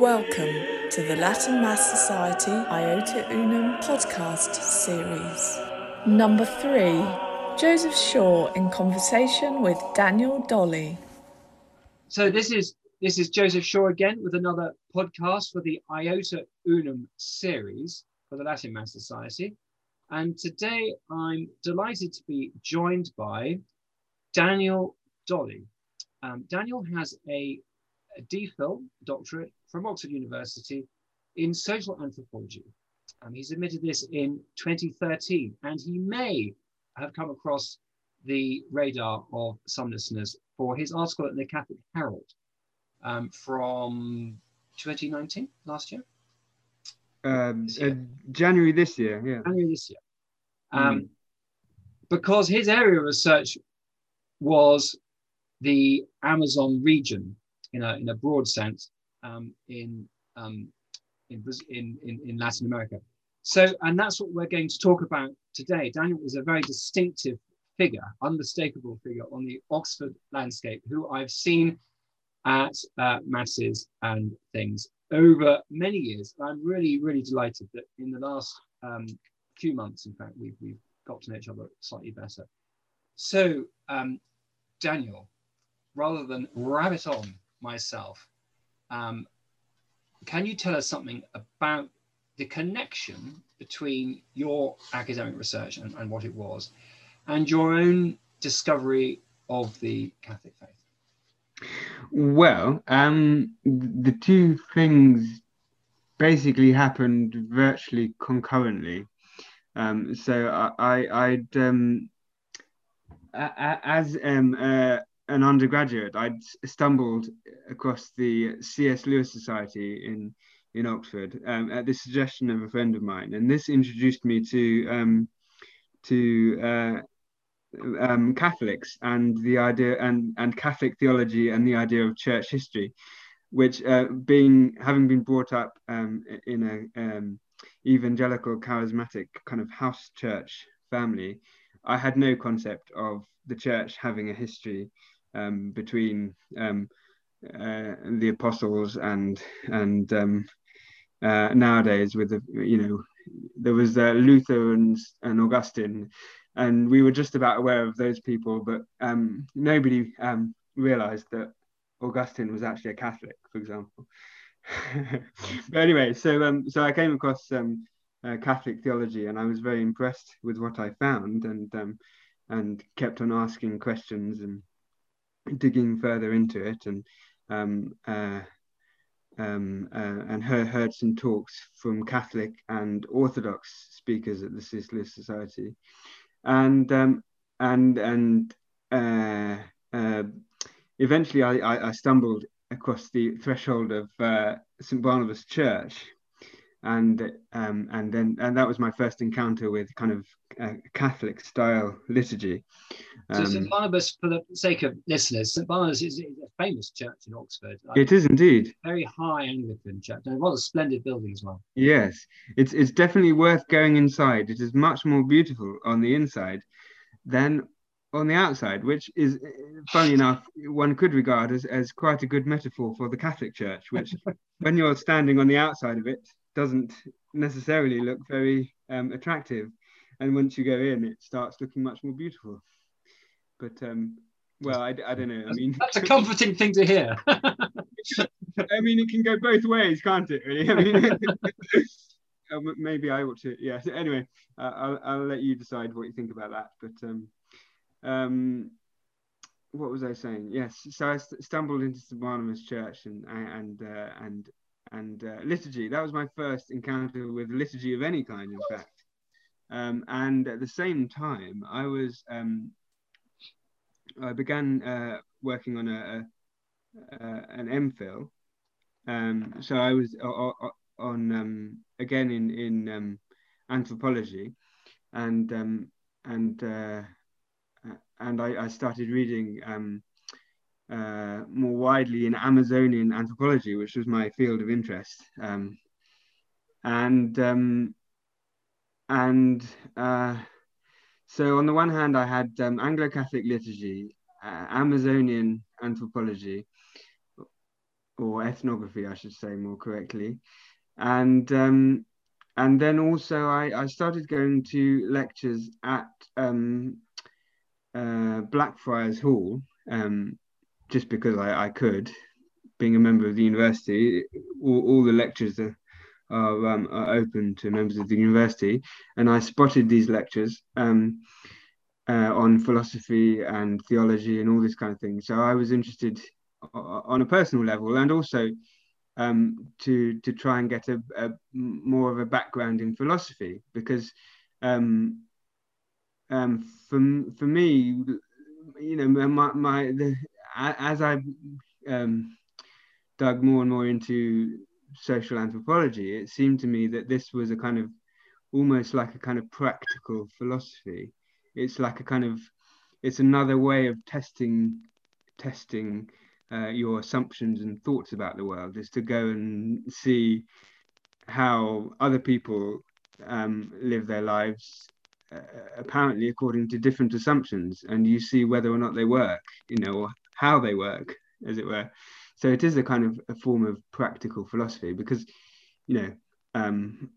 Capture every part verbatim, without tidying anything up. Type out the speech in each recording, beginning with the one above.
Welcome to the Latin Mass Society Iota Unum podcast series. Number three, Joseph Shaw in conversation with Daniel Dolly. So this is this is Joseph Shaw again with another podcast for the Iota Unum series for the Latin Mass Society. And today I'm delighted to be joined by Daniel Dolly. Um, Daniel has a, a D Phil doctorate from Oxford University in social anthropology. Um, he's admitted this in twenty thirteen, and he may have come across the radar of some listeners for his article in the Catholic Herald um, from twenty nineteen, last year? Um, this year. Uh, January this year, yeah. January this year. Um, mm. Because his area of research was the Amazon region in a, in a broad sense um, in, um, in, in, in, in Latin America. So, and that's what we're going to talk about today. Daniel is a very distinctive figure, unmistakable figure on the Oxford landscape, who I've seen at uh, masses and things over many years. And I'm really, really delighted that in the last um, few months, in fact, we've, we've got to know each other slightly better. So, um, Daniel, rather than rabbit on myself, um, can you tell us something about the connection between your academic research and, and what it was and your own discovery of the Catholic faith? Well, um, the two things basically happened virtually concurrently. Um, so I, I, I'd... Um, As um, uh, an undergraduate, I'd stumbled across the C S Lewis Society in, in Oxford um, at the suggestion of a friend of mine. And this introduced me to um, to uh, um, Catholics and the idea and, and Catholic theology and the idea of church history, which uh, being having been brought up um, in a um, evangelical charismatic kind of house church family, I had no concept of the church having a history um, between um, uh, the apostles and and um, uh, nowadays with the, you know, there was uh, Luther and, and Augustine, and we were just about aware of those people, but um, nobody um, realized that Augustine was actually a Catholic, for example. But anyway, so um, so I came across um, Uh, Catholic theology, and I was very impressed with what I found, and um, and kept on asking questions and digging further into it, and um, uh, um, uh, and heard, heard some talks from Catholic and Orthodox speakers at the C S Lewis Society, and um, and and uh, uh, eventually I, I, I stumbled across the threshold of uh, Saint Barnabas Church. And um, and then and that was my first encounter with kind of uh, Catholic style liturgy. Um, so Saint Barnabas, for the sake of listeners, Saint Barnabas is a famous church in Oxford. Like, it is indeed a very high Anglican church, and what a splendid building as well. Yes, it's it's definitely worth going inside. It is much more beautiful on the inside than on the outside, which is, funny enough, one could regard as as quite a good metaphor for the Catholic Church, which, when you're standing on the outside of it, doesn't necessarily look very um, attractive, and once you go in, it starts looking much more beautiful. But um, well, I, I don't know. I mean, that's a comforting thing to hear. I mean, it can go both ways, can't it? Really? I mean, maybe I ought to. Yeah. So anyway, uh, I'll, I'll let you decide what you think about that. But um, um, what was I saying? Yes. So I st- stumbled into Saint Barnabas Church and and uh, and. and uh, liturgy. That was my first encounter with liturgy of any kind, in fact. Um, and at the same time, I was, um, I began uh, working on a, a, an M Phil. Um, so I was o- o- on, um, again, in, in um, anthropology. And um, and uh, and I, I started reading um, uh more widely in Amazonian anthropology, which was my field of interest, um and um and uh so on the one hand I had um, Anglo-Catholic liturgy, uh, Amazonian anthropology, or ethnography, I should say more correctly. And um, and then also I, I started going to lectures at um, uh, Blackfriars Hall, um, just because I, I could, being a member of the university. All, all the lectures are, are, um, are open to members of the university. And I spotted these lectures um, uh, on philosophy and theology and all this kind of thing. So I was interested on a personal level, and also um, to to try and get a, a more of a background in philosophy, because um, um, for for me, you know, my, my the, as I um, dug more and more into social anthropology, it seemed to me that this was a kind of almost like a kind of practical philosophy. It's like a kind of it's another way of testing testing. Uh, your assumptions and thoughts about the world, is to go and see how other people um, live their lives, uh, apparently according to different assumptions, and you see whether or not they work, you know, or how they work, as it were. So it is a kind of a form of practical philosophy, because, you know, um,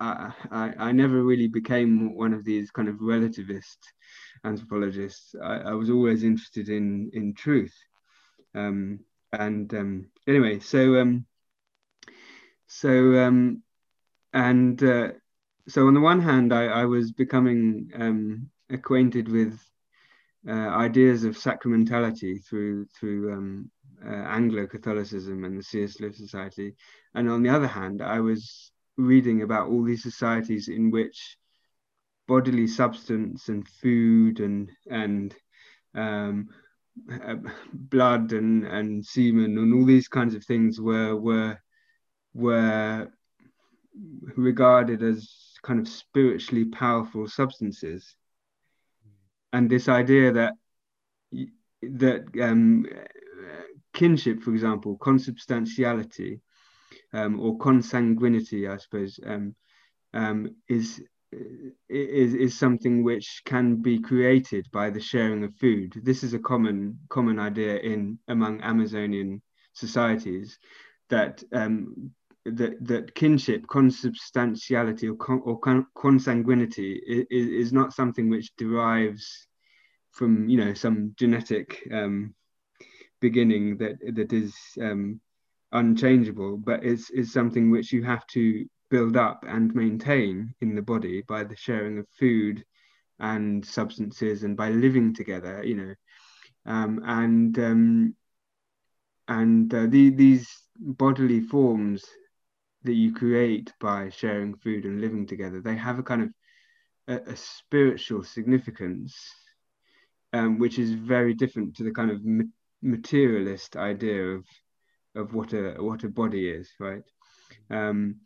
I, I, I never really became one of these kind of relativist anthropologists. I, I was always interested in in truth. Um, and um, anyway, so um, so um, and uh, so on the one hand, I, I was becoming um, acquainted with uh, ideas of sacramentality through through um, uh, Anglo-Catholicism and the C S Lewis Society, and on the other hand, I was reading about all these societies in which bodily substance and food and and um, Uh, blood and and semen and all these kinds of things were were were regarded as kind of spiritually powerful substances, and this idea that that um, kinship, for example, consubstantiality um, or consanguinity, I suppose, um, um, is. Is, is something which can be created by the sharing of food. This is a common common idea in among Amazonian societies, that um, that that kinship, consubstantiality, or con, or con, consanguinity is, is not something which derives from, you know, some genetic um, beginning that that is um, unchangeable, but it's is something which you have to build up and maintain in the body by the sharing of food and substances and by living together, you know, um, and um, and uh, the, these bodily forms that you create by sharing food and living together, they have a kind of a, a spiritual significance, um, which is very different to the kind of ma- materialist idea of of what a what a body is, right? Um,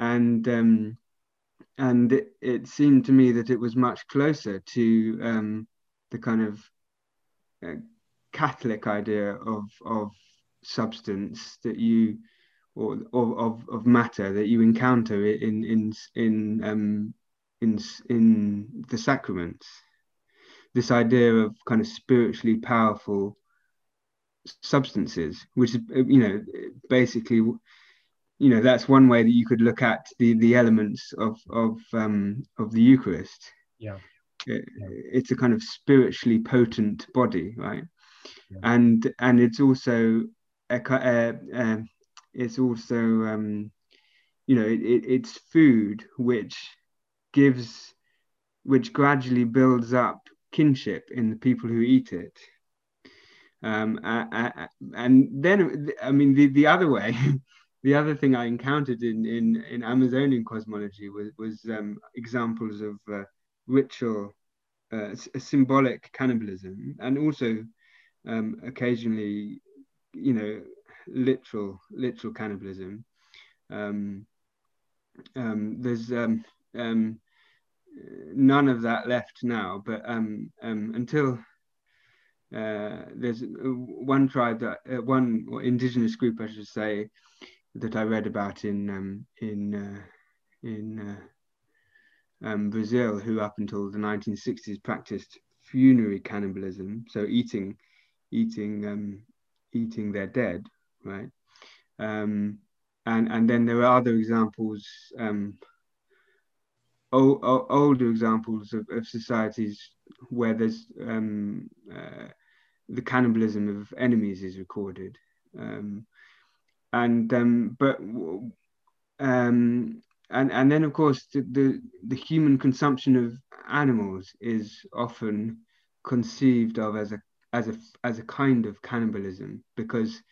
And um, and it, it seemed to me that it was much closer to um, the kind of uh, Catholic idea of of substance that you, or of of matter that you encounter in in in um, in in the sacraments. This idea of kind of spiritually powerful substances, which is, you know, basically. You know, that's one way that you could look at the the elements of of um, of the Eucharist. Yeah, it, yeah. It's a kind of spiritually potent body, right? Yeah. And and it's also a, uh, uh, it's also um, you know it, it, it's food which gives which gradually builds up kinship in the people who eat it. Um, I, I, and then I mean the the other way. The other thing I encountered in, in, in Amazonian cosmology was, was um, examples of uh, ritual, uh, s- symbolic cannibalism, and also um, occasionally, you know, literal literal cannibalism. Um, um, there's um, um, none of that left now, but um, um, until. Uh, there's one tribe that uh, one or indigenous group, I should say, that I read about in um, in uh, in uh, um, Brazil, who up until the nineteen sixties practiced funerary cannibalism, so eating eating um, eating their dead, right? Um, and, and then there are other examples, um, old, old, older examples of, of societies where there's um, uh, the cannibalism of enemies is recorded. Um, and um, but um, and and then of course the, the the human consumption of animals is often conceived of as a as a as a kind of cannibalism, because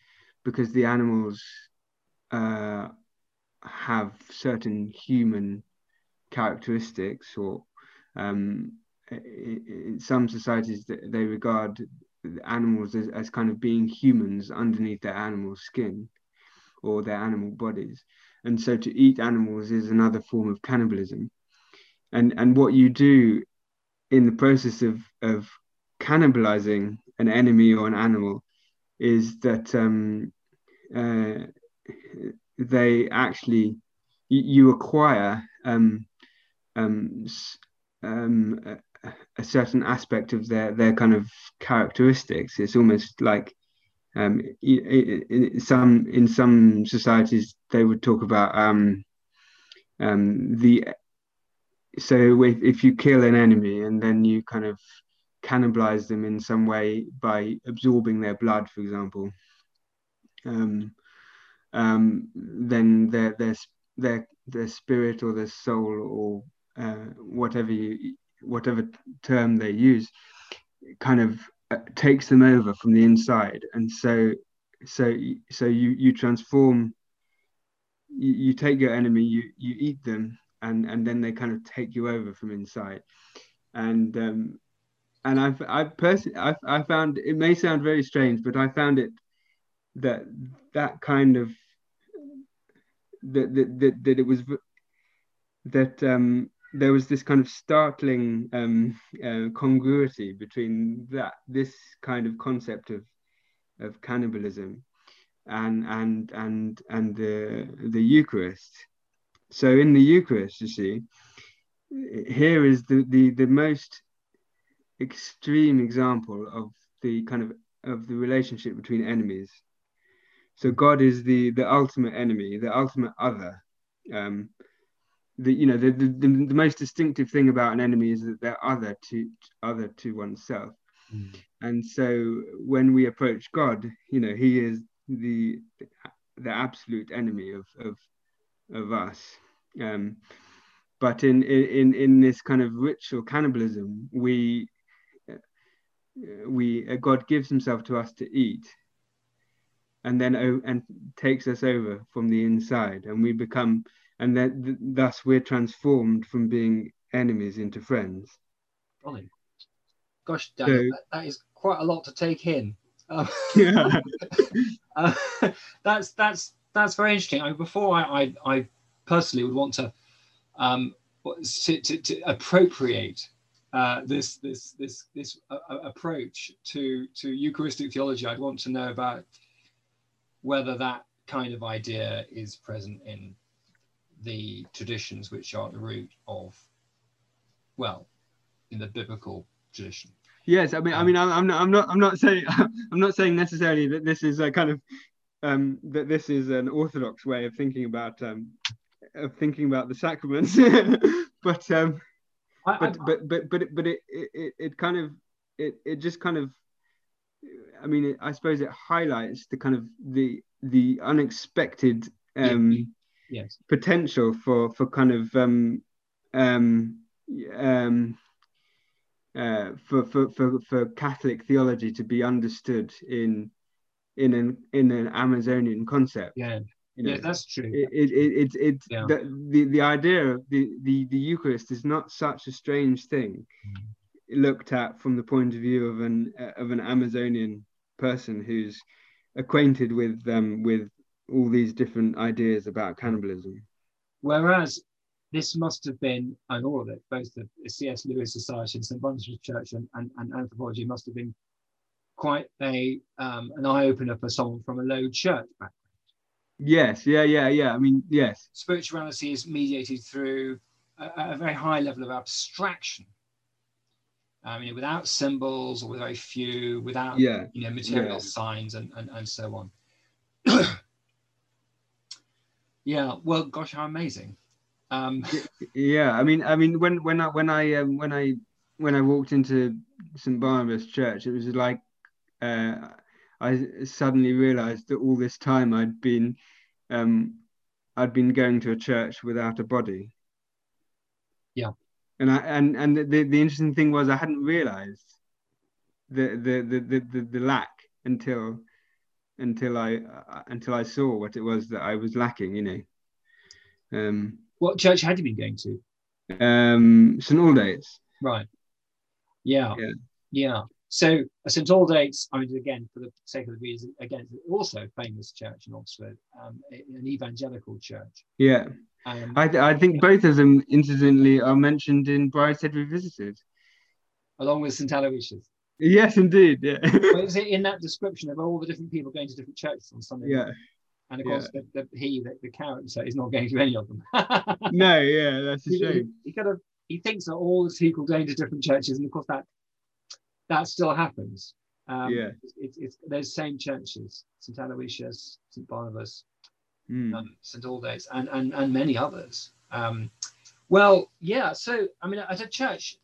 because the animals uh, have certain human characteristics, or um, in some societies they regard animals as, as kind of being humans underneath their animal skin or their animal bodies, and so to eat animals is another form of cannibalism. And and what you do in the process of of cannibalizing an enemy or an animal is that um, uh, they actually you acquire um, um, um, a, a certain aspect of their their kind of characteristics. It's almost like um, in some in some societies they would talk about um, um, the so if, if you kill an enemy and then you kind of cannibalize them in some way by absorbing their blood, for example, um, um, then their their their their spirit or their soul, or uh, whatever you whatever term they use, kind of uh, takes them over from the inside, and so so so you you transform. You, you take your enemy, you you eat them, and and then they kind of take you over from inside, and. Um, And I've, I personally, I've, I found it may sound very strange, but I found it that that kind of that that, that, that it was that um, there was this kind of startling um, uh, congruity between that this kind of concept of of cannibalism and and and and the the Eucharist. So in the Eucharist, you see, here is the the, the most extreme example of the kind of of the relationship between enemies. So God is the the ultimate enemy, the ultimate other. Um, the you know the, the the most distinctive thing about an enemy is that they're other to other to oneself. Mm. And so when we approach God, you know, He is the the absolute enemy of of of us. Um, but in in in this kind of ritual cannibalism, we we uh, God gives himself to us to eat, and then oh, and takes us over from the inside, and we become, and then th thus we're transformed from being enemies into friends. Golly. Gosh, Daniel, so, that, that is quite a lot to take in. Um, yeah. uh, that's that's that's very interesting. I mean, before I, I I personally would want to um to, to, to appropriate Uh, this this this this uh, approach to to Eucharistic theology, I'd want to know about whether that kind of idea is present in the traditions which are at the root of, well, in the biblical tradition. Yes, I mean, um, I mean, I'm not, I'm not, I'm not saying, I'm not saying necessarily that this is a kind of um, that this is an orthodox way of thinking about um, of thinking about the sacraments, but. Um, But, but but but it, but it it it kind of it it just kind of I mean it, I suppose it highlights the kind of the the unexpected um, yes. potential for for kind of um, um, um, uh, for, for for for Catholic theology to be understood in in an in an Amazonian concept. Yeah. You know, yeah, that's true. It, it, it, it, it yeah. the, the the idea of the, the the Eucharist is not such a strange thing, mm. looked at from the point of view of an uh, of an Amazonian person who's acquainted with um with all these different ideas about cannibalism. Whereas this must have been, and all of it, both the C S Lewis Society and Saint Barnabas Church and, and, and anthropology must have been quite a um, an eye opener for someone from a low church background. Yes, yeah, yeah, yeah. I mean, yes. Spirituality is mediated through a, a very high level of abstraction. I mean, without symbols, or with very few, without yeah. you know material yeah. signs and, and and so on. Yeah, well, gosh, how amazing. Um. Yeah, I mean, I mean, when when I when I um, when I when I walked into Saint Barnabas Church, it was like uh, I suddenly realised that all this time I'd been um, I'd been going to a church without a body. Yeah, and I and and the the interesting thing was I hadn't realised the the the the the, the lack until until I uh, until I saw what it was that I was lacking, you know. Um, what church had you been going to? Um, Saint Aldates. Right. Yeah. Yeah. Yeah. So Saint Aldates, I mean, again, for the sake of the reason, again, also a famous church in Oxford, um, an evangelical church. Yeah. Um, I, th I think yeah. both of them, incidentally, are mentioned in Brideshead Revisited. Along with Saint Aloysius. Yes, indeed. Yeah. Well, it's in that description of all the different people going to different churches on Sunday. Yeah. And of course, yeah. the, the, he, the, the character, is not going to any of them. No, yeah, that's a he, shame. He, he kind of he thinks that all the people going to different churches, and of course that that still happens. Um, yeah, it's, it's, it's those same churches: Saint Aloysius, Saint Barnabas, mm. um, Saint Aldates, and and and many others. Um, well, yeah. So I mean, at a church,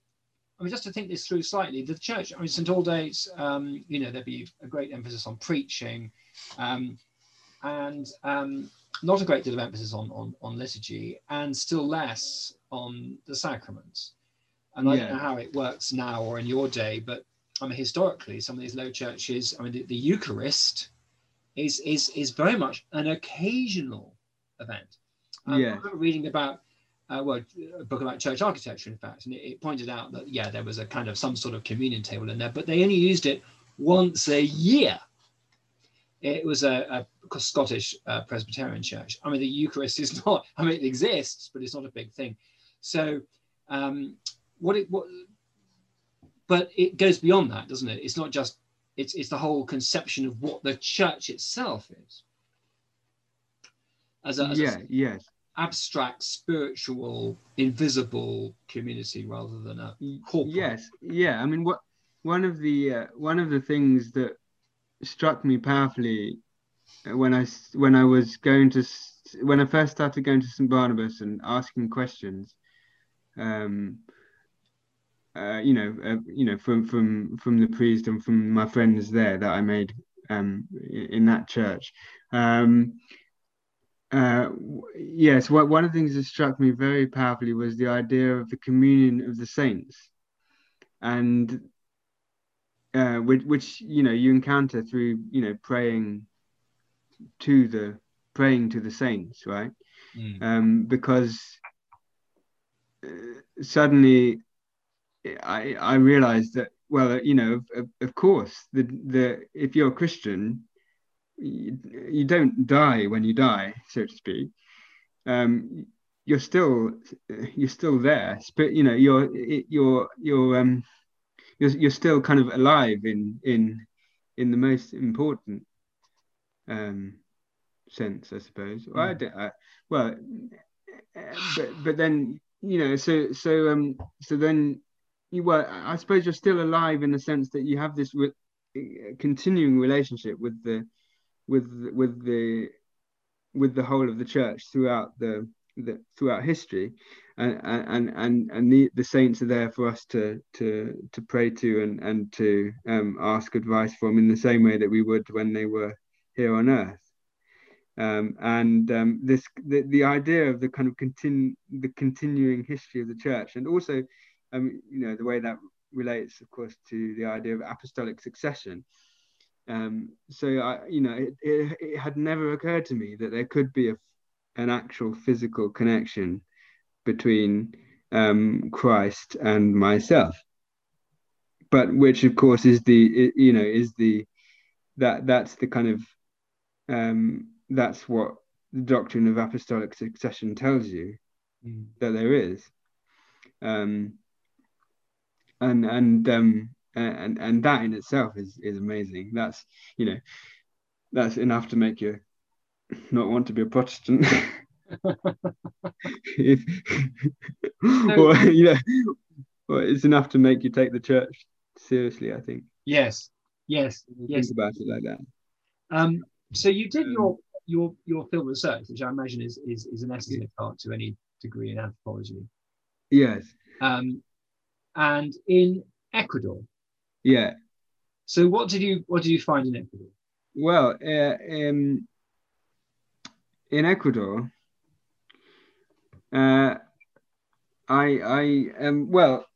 I mean, just to think this through slightly, the church. I mean, Saint Aldates. Um, you know, there'd be a great emphasis on preaching. Um, And um, not a great deal of emphasis on, on, on liturgy, and still less on the sacraments. And yeah. I don't know how it works now or in your day, but I mean, historically, some of these low churches, I mean, the, the Eucharist is, is, is very much an occasional event. Um, yeah. I remember reading about uh, well, a book about church architecture, in fact, and it, it pointed out that, yeah, there was a kind of some sort of communion table in there, but they only used it once a year. It was a, a Scottish uh, Presbyterian church. I mean, the Eucharist is not, I mean, it exists, but it's not a big thing. So um, what it, what, but it goes beyond that, doesn't it? It's not just, it's, it's the whole conception of what the church itself is. As a, as yeah, a yes. abstract, spiritual, invisible community rather than a corporate. Yes, yeah, I mean, what, one of the, uh, one of the things that struck me powerfully when I when I was going to when I first started going to Saint Barnabas and asking questions, um, uh, you know, uh, you know, from from from the priest and from my friends there that I made um, in that church. Um, uh, yes, what, one of the things that struck me very powerfully was the idea of the communion of the saints, and. Uh, which, which you know you encounter through you know praying to the praying to the saints, right? Mm. Um, because uh, suddenly I I realized that, well, you know of, of course the the if you're a Christian, you, you don't die when you die, so to speak. Um, you're still you're still there, but you know you're you're you're um. You're, you're still kind of alive in in in the most important um, sense, I suppose. Well, I don't, I, well but, but then you know, so so um, so then you were. I suppose you're still alive in the sense that you have this re continuing relationship with the with with the with the whole of the church throughout the, the throughout history. And and and and the, the saints are there for us to to to pray to and and to um, ask advice from, in the same way that we would when they were here on earth. Um, and um, this the, the idea of the kind of continu the continuing history of the church, and also um, you know the way that relates, of course, to the idea of apostolic succession. Um, so I you know it, it it had never occurred to me that there could be a, an actual physical connection between um, Christ and myself, but which of course is the you know is the that that's the kind of um, that's what the doctrine of apostolic succession tells you mm. that there is, um, and and um, and and that in itself is is amazing. That's you know that's enough to make you not want to be a Protestant. if, so, or, you know, or it's enough to make you take the church seriously, I think. Yes, yes, yes. Think about it like that. Um, so you did um, your your your field of research, which I imagine is is, is an essence part to any degree in anthropology. Yes. Um, and in Ecuador. Yeah. So what did you what did you find in Ecuador? Well, uh, um, in Ecuador, uh, I I um, well.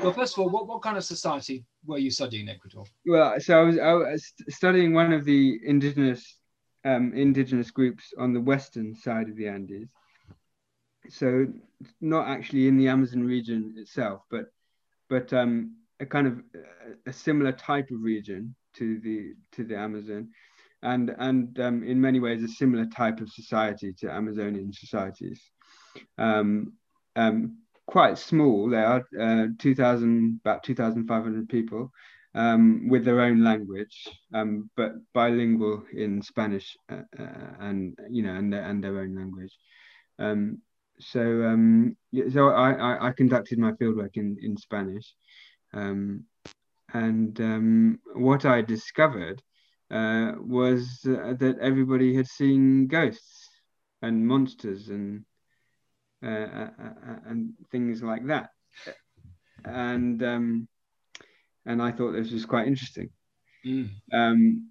Well, first of all, what, what kind of society were you studying in Ecuador? Well, so I was, I was studying one of the indigenous um, indigenous groups on the western side of the Andes. So not actually in the Amazon region itself, but but um, a kind of a, a similar type of region to the to the Amazon, and and um, in many ways a similar type of society to Amazonian societies. Um, um, Quite small, they are uh, two thousand, about two thousand five hundred people, um, with their own language, um, but bilingual in Spanish uh, uh, and you know and their, and their own language. Um, so um, so I, I I conducted my fieldwork in in Spanish, um, and um, what I discovered uh, was uh, that everybody had seen ghosts and monsters and. Uh, uh, uh, and things like that, and um, and I thought this was quite interesting, mm. um,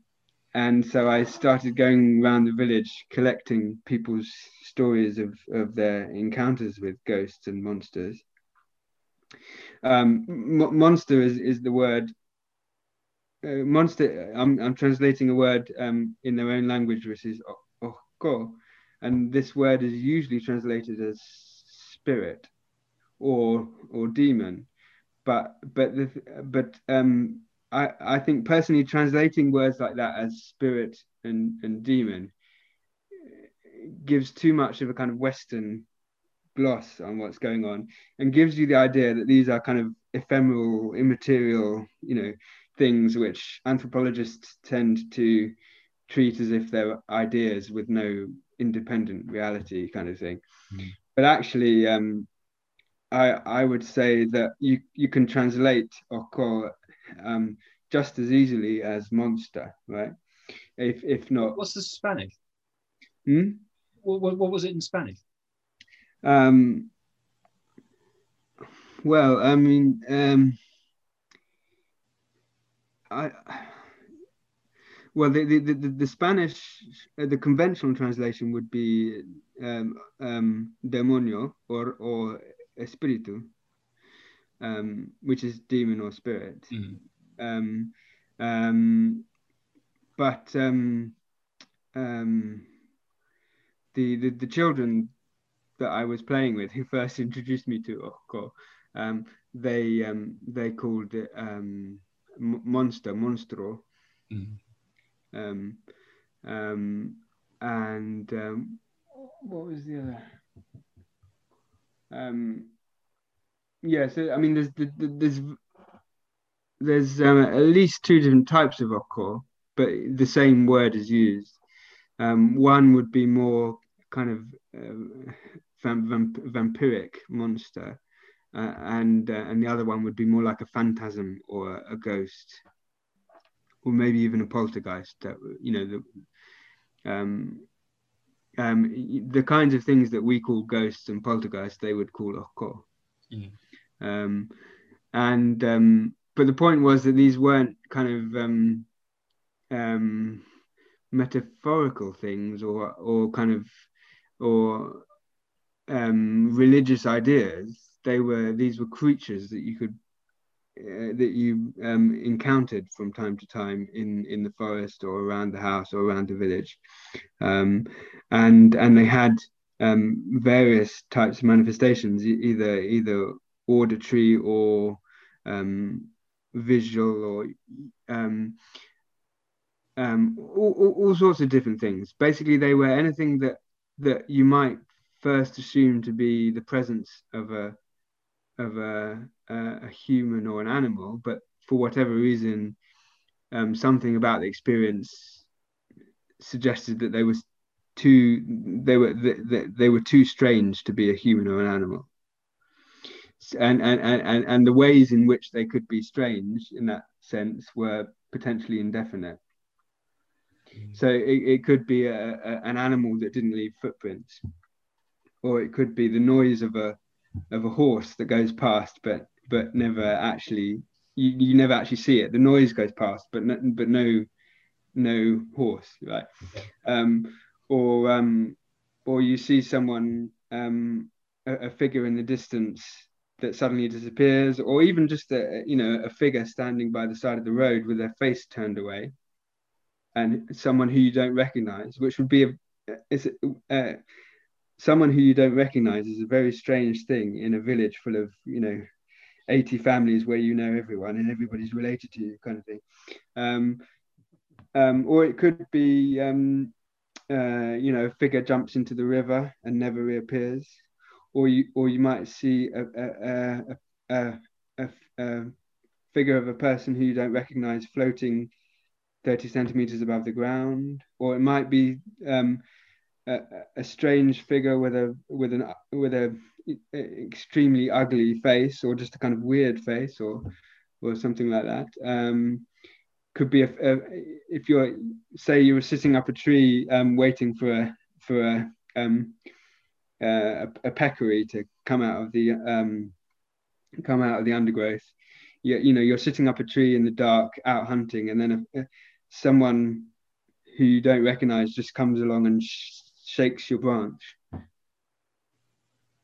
and so I started going around the village collecting people's stories of of their encounters with ghosts and monsters. Um, m- monster is is the word. Uh, monster. I'm I'm translating a word um, in their own language, which is oko. And this word is usually translated as spirit or or demon, but but the, but um, I I think personally translating words like that as spirit and and demon gives too much of a kind of Western gloss on what's going on, and gives you the idea that these are kind of ephemeral, immaterial, you know, things which anthropologists tend to treat as if they're ideas with no independent reality kind of thing. Mm. But actually um I I would say that you you can translate oko um just as easily as monster, right? If if not, what's the Spanish? Hmm? What, what, what was it in Spanish? Um well I mean um I Well, the the, the the Spanish, the conventional translation would be um, um, demonio or or espíritu, um, which is demon or spirit. Mm. Um, um, but um, um, the, the the children that I was playing with, who first introduced me to oko, um, they um, they called it um, monster, monstruo. Mm. Um, um, and um, what was the other? Um, yeah, so I mean, there's there's there's um, at least two different types of oko, but the same word is used. Um, one would be more kind of uh, vamp- vampiric monster, uh, and uh, and the other one would be more like a phantasm or a ghost. Or maybe even a poltergeist. That, you know, the um, um, the kinds of things that we call ghosts and poltergeists, they would call oko. Mm. Um, and um, but the point was that these weren't kind of um, um, metaphorical things or or kind of or um, religious ideas. They were these were creatures that you could. Uh, that you um, encountered from time to time in, in the forest or around the house or around the village, um, and and they had um, various types of manifestations, either either auditory or um, visual or um, um, all, all sorts of different things. Basically, they were anything that that you might first assume to be the presence of a of a Uh, a human or an animal, but for whatever reason, um, something about the experience suggested that they was too they were they, they were too strange to be a human or an animal, and and and and the ways in which they could be strange in that sense were potentially indefinite. So it, it could be a, a, an animal that didn't leave footprints, or it could be the noise of a of a horse that goes past, but but never actually you, you never actually see it. The noise goes past, but no, but no no horse, right? Um, or um, or you see someone um, a, a figure in the distance that suddenly disappears, or even just a you know a figure standing by the side of the road with their face turned away, and someone who you don't recognize, which would be a is uh, someone who you don't recognize is a very strange thing in a village full of you know eighty families where you know everyone and everybody's related to you, kind of thing. Um, um, or it could be um, uh, you know a figure jumps into the river and never reappears. Or you, or you might see a a, a, a a figure of a person who you don't recognize floating thirty centimeters above the ground, or it might be um, a, a strange figure with a with an with a extremely ugly face, or just a kind of weird face, or or something like that. Um, could be a, a, if you're say you were sitting up a tree um, waiting for a for a um, Uh, a, a peccary to come out of the um, come out of the undergrowth. You, you know, you're sitting up a tree in the dark, out hunting, and then a, a, someone who you don't recognise just comes along and sh shakes your branch.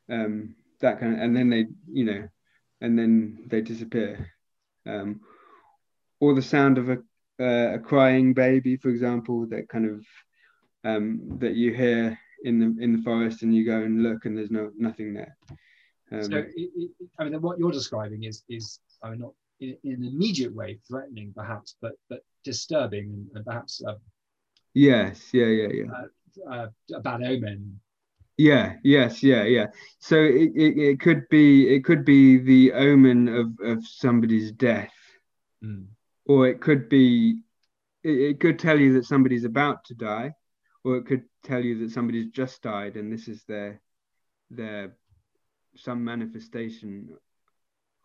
Um, that kind of, and then they, you know, and then they disappear. Um, or the sound of a uh, a crying baby, for example, that kind of um, that you hear in the in the forest, and you go and look, and there's no nothing there. Um, so, it, it, I mean, what you're describing is is I mean, not in, in an immediate way threatening, perhaps, but but disturbing, and perhaps. Uh, yes. Yeah. Yeah. Yeah. Uh, uh, a bad omen. Yeah. Yes. Yeah. Yeah. So it, it it could be it could be the omen of of somebody's death, mm. or it could be it, it could tell you that somebody's about to die. Or it could tell you that somebody's just died, and this is their their some manifestation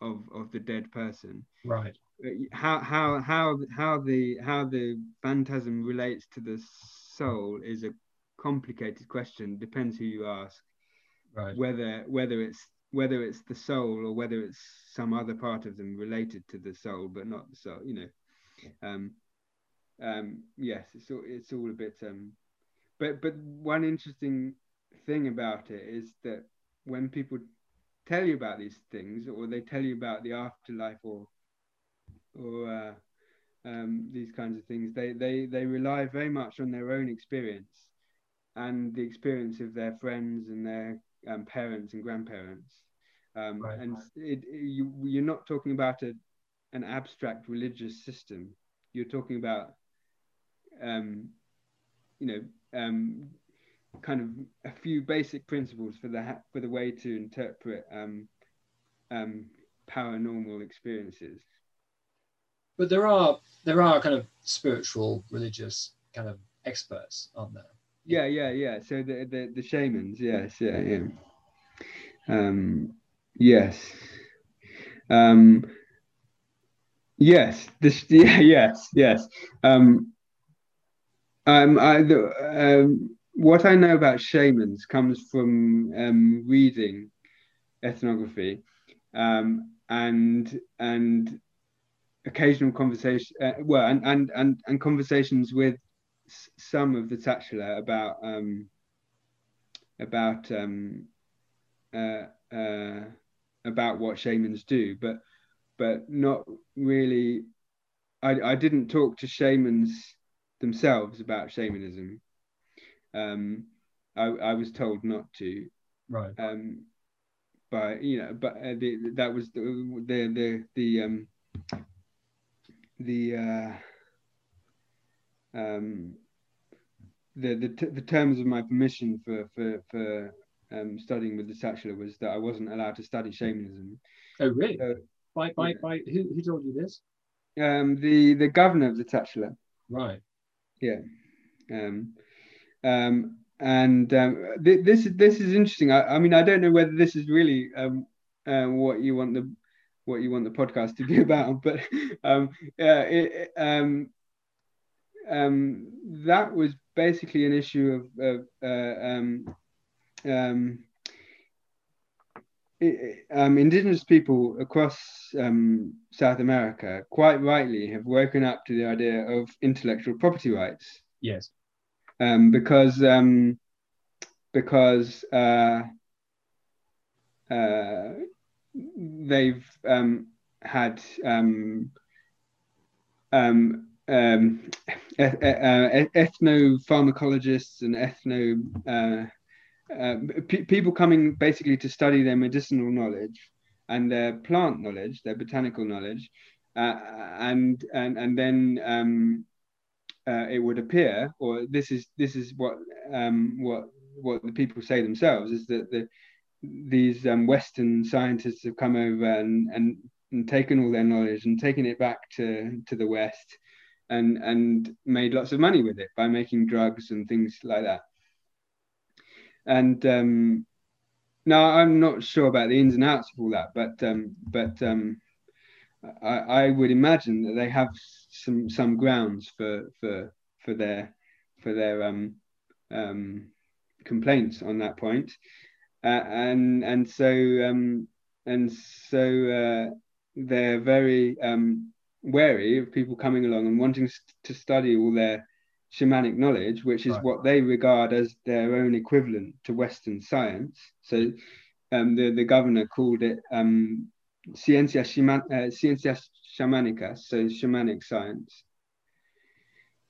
of of the dead person. Right. How how how how the how the phantasm relates to the soul is a complicated question. Depends who you ask. Right. Whether whether it's whether it's the soul or whether it's some other part of them related to the soul, but not the soul. You know. Um. Um. Yes. It's all it's all a bit um. But but one interesting thing about it is that when people tell you about these things, or they tell you about the afterlife, or or uh, um, these kinds of things, they they they rely very much on their own experience and the experience of their friends and their um, parents and grandparents. Um, right. And it, it, you you're not talking about a, an abstract religious system. You're talking about um, you know. Um, kind of a few basic principles for the ha for the way to interpret um, um, paranormal experiences. But there are there are kind of spiritual, religious kind of experts, aren't there? Yeah, yeah, yeah. So the the, the shamans, yes, yeah, yeah, um, yes, um, yes, this, yeah, yes, yes. Um, Um, I, the, um, what I know about shamans comes from um, reading ethnography um, and and occasional conversation. Uh, well, and, and and and conversations with some of the Tsáchila about um, about um, uh, uh, about what shamans do, but but not really. I I didn't talk to shamans themselves about shamanism. um I, I was told not to, right? Um but you know but uh, the, that was the the the, the um the uh um the the, t the terms of my permission for for for um studying with the Tsáchila was that I wasn't allowed to study shamanism. Oh really? So, by by yeah. by who, who told you this? um the the governor of the Tsáchila, right? Yeah, um, um, and um, th this this is interesting. I, I mean, I don't know whether this is really um, uh, what you want the what you want the podcast to be about, but um, uh, it, um, um, that was basically an issue of, of uh, um, um, it, um, indigenous people across um, South America, quite rightly, have woken up to the idea of intellectual property rights. Yes. Um, because um, because uh, uh, they've um, had um, um, um, eth- uh, ethnopharmacologists and ethno uh, uh, p- people coming basically to study their medicinal knowledge and their plant knowledge, their botanical knowledge, uh, and and and then. Um, Uh, it would appear, or this is this is what um, what what the people say themselves, is that the these um, Western scientists have come over and, and and taken all their knowledge and taken it back to to the West, and and made lots of money with it by making drugs and things like that. And um, now I'm not sure about the ins and outs of all that, but um, but um, I, I would imagine that they have some some grounds for for for their for their um, um, complaints on that point, uh, and and so um, and so uh, they're very um, wary of people coming along and wanting st- to study all their shamanic knowledge, which is right. what they regard as their own equivalent to Western science. So um, the the governor called it. Um, Ciencia, shaman, uh, ciencia shamanica, so shamanic science.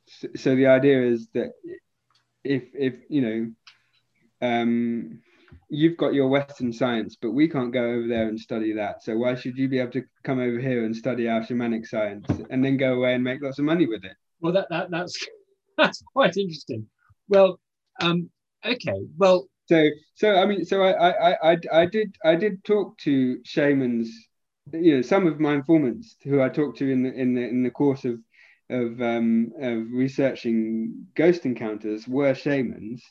So, so the idea is that if, if you know, um, you've got your Western science, but we can't go over there and study that. So why should you be able to come over here and study our shamanic science and then go away and make lots of money with it? Well, that, that that's that's quite interesting. Well, um, okay, well. So, so I mean, so I, I, I, I did, I did talk to shamans, you know, some of my informants who I talked to in the, in the, in the course of, of, um, of researching ghost encounters were shamans,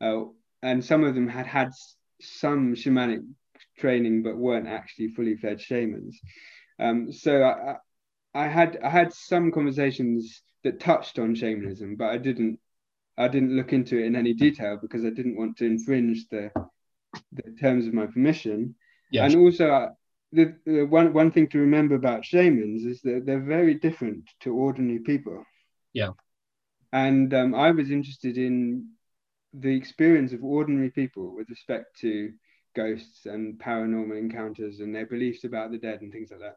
uh, and some of them had had some shamanic training but weren't actually fully fledged shamans. Um, so I, I had, I had some conversations that touched on shamanism, but I didn't. I didn't look into it in any detail because I didn't want to infringe the, the terms of my permission. Yes. And also uh, the, the one, one thing to remember about shamans is that they're very different to ordinary people. Yeah. And um, I was interested in the experience of ordinary people with respect to ghosts and paranormal encounters and their beliefs about the dead and things like that.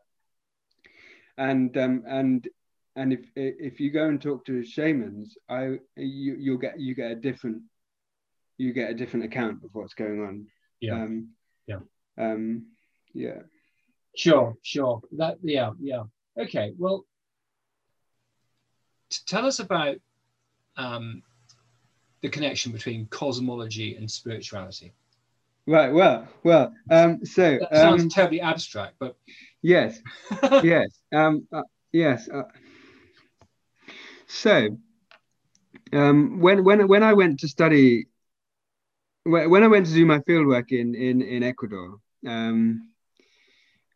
And, um, and, And if if you go and talk to shamans, I you you'll get you get a different you get a different account of what's going on. Yeah, um, yeah, um, yeah. Sure, sure. That yeah, yeah. Okay. Well, t- tell us about um, the connection between cosmology and spirituality. Right. Well, well. Um, so that sounds um, terribly abstract, but yes, yes, um, uh, yes. Uh, So, um, when when when I went to study, when, when I went to do my fieldwork in in in Ecuador, um,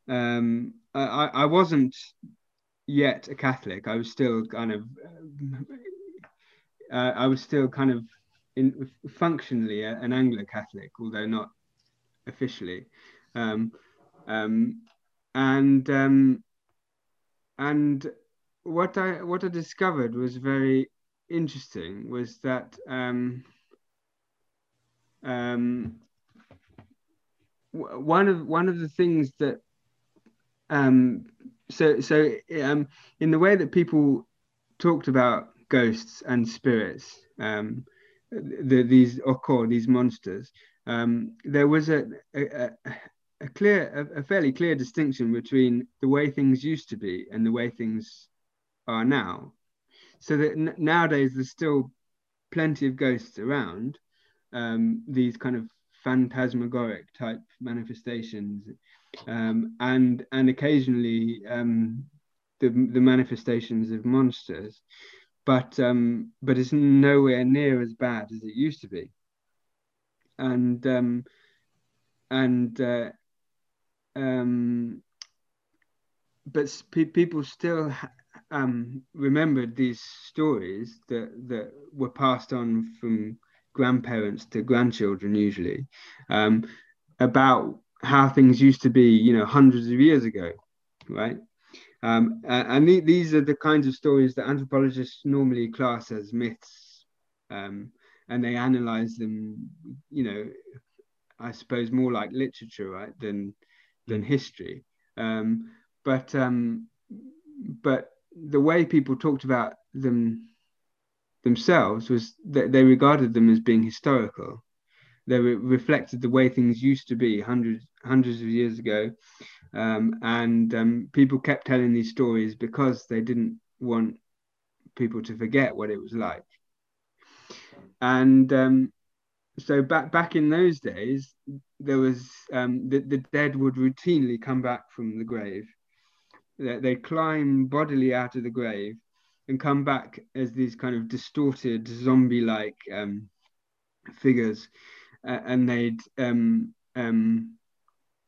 um, I, I wasn't yet a Catholic. I was still kind of, uh, I was still kind of in, functionally an Anglo-Catholic, although not officially, um, um, and um, and. What I what I discovered was very interesting. Was that um, um, w- one of one of the things that um, so so um, in the way that people talked about ghosts and spirits, um, the, these okor, these monsters, um, there was a a, a a clear a fairly clear distinction between the way things used to be and the way things are now. So that n- nowadays there's still plenty of ghosts around, um, these kind of phantasmagoric type manifestations, um, and and occasionally um, the the manifestations of monsters, but um, but it's nowhere near as bad as it used to be, and um, and uh, um, but pe- people still. Ha- um, remembered these stories that, that were passed on from grandparents to grandchildren, usually, um, about how things used to be, you know, hundreds of years ago, right? Um, and th these are the kinds of stories that anthropologists normally class as myths, um, and they analyze them, you know, I suppose more like literature, right, than than history. Um, but um, but the way people talked about them themselves was that they regarded them as being historical. They re reflected the way things used to be hundreds hundreds of years ago, um, and um, people kept telling these stories because they didn't want people to forget what it was like. And um, so back back in those days, there was um, the, the dead would routinely come back from the grave. They, they'd climb bodily out of the grave and come back as these kind of distorted zombie-like um, figures. Uh, and they'd um, um,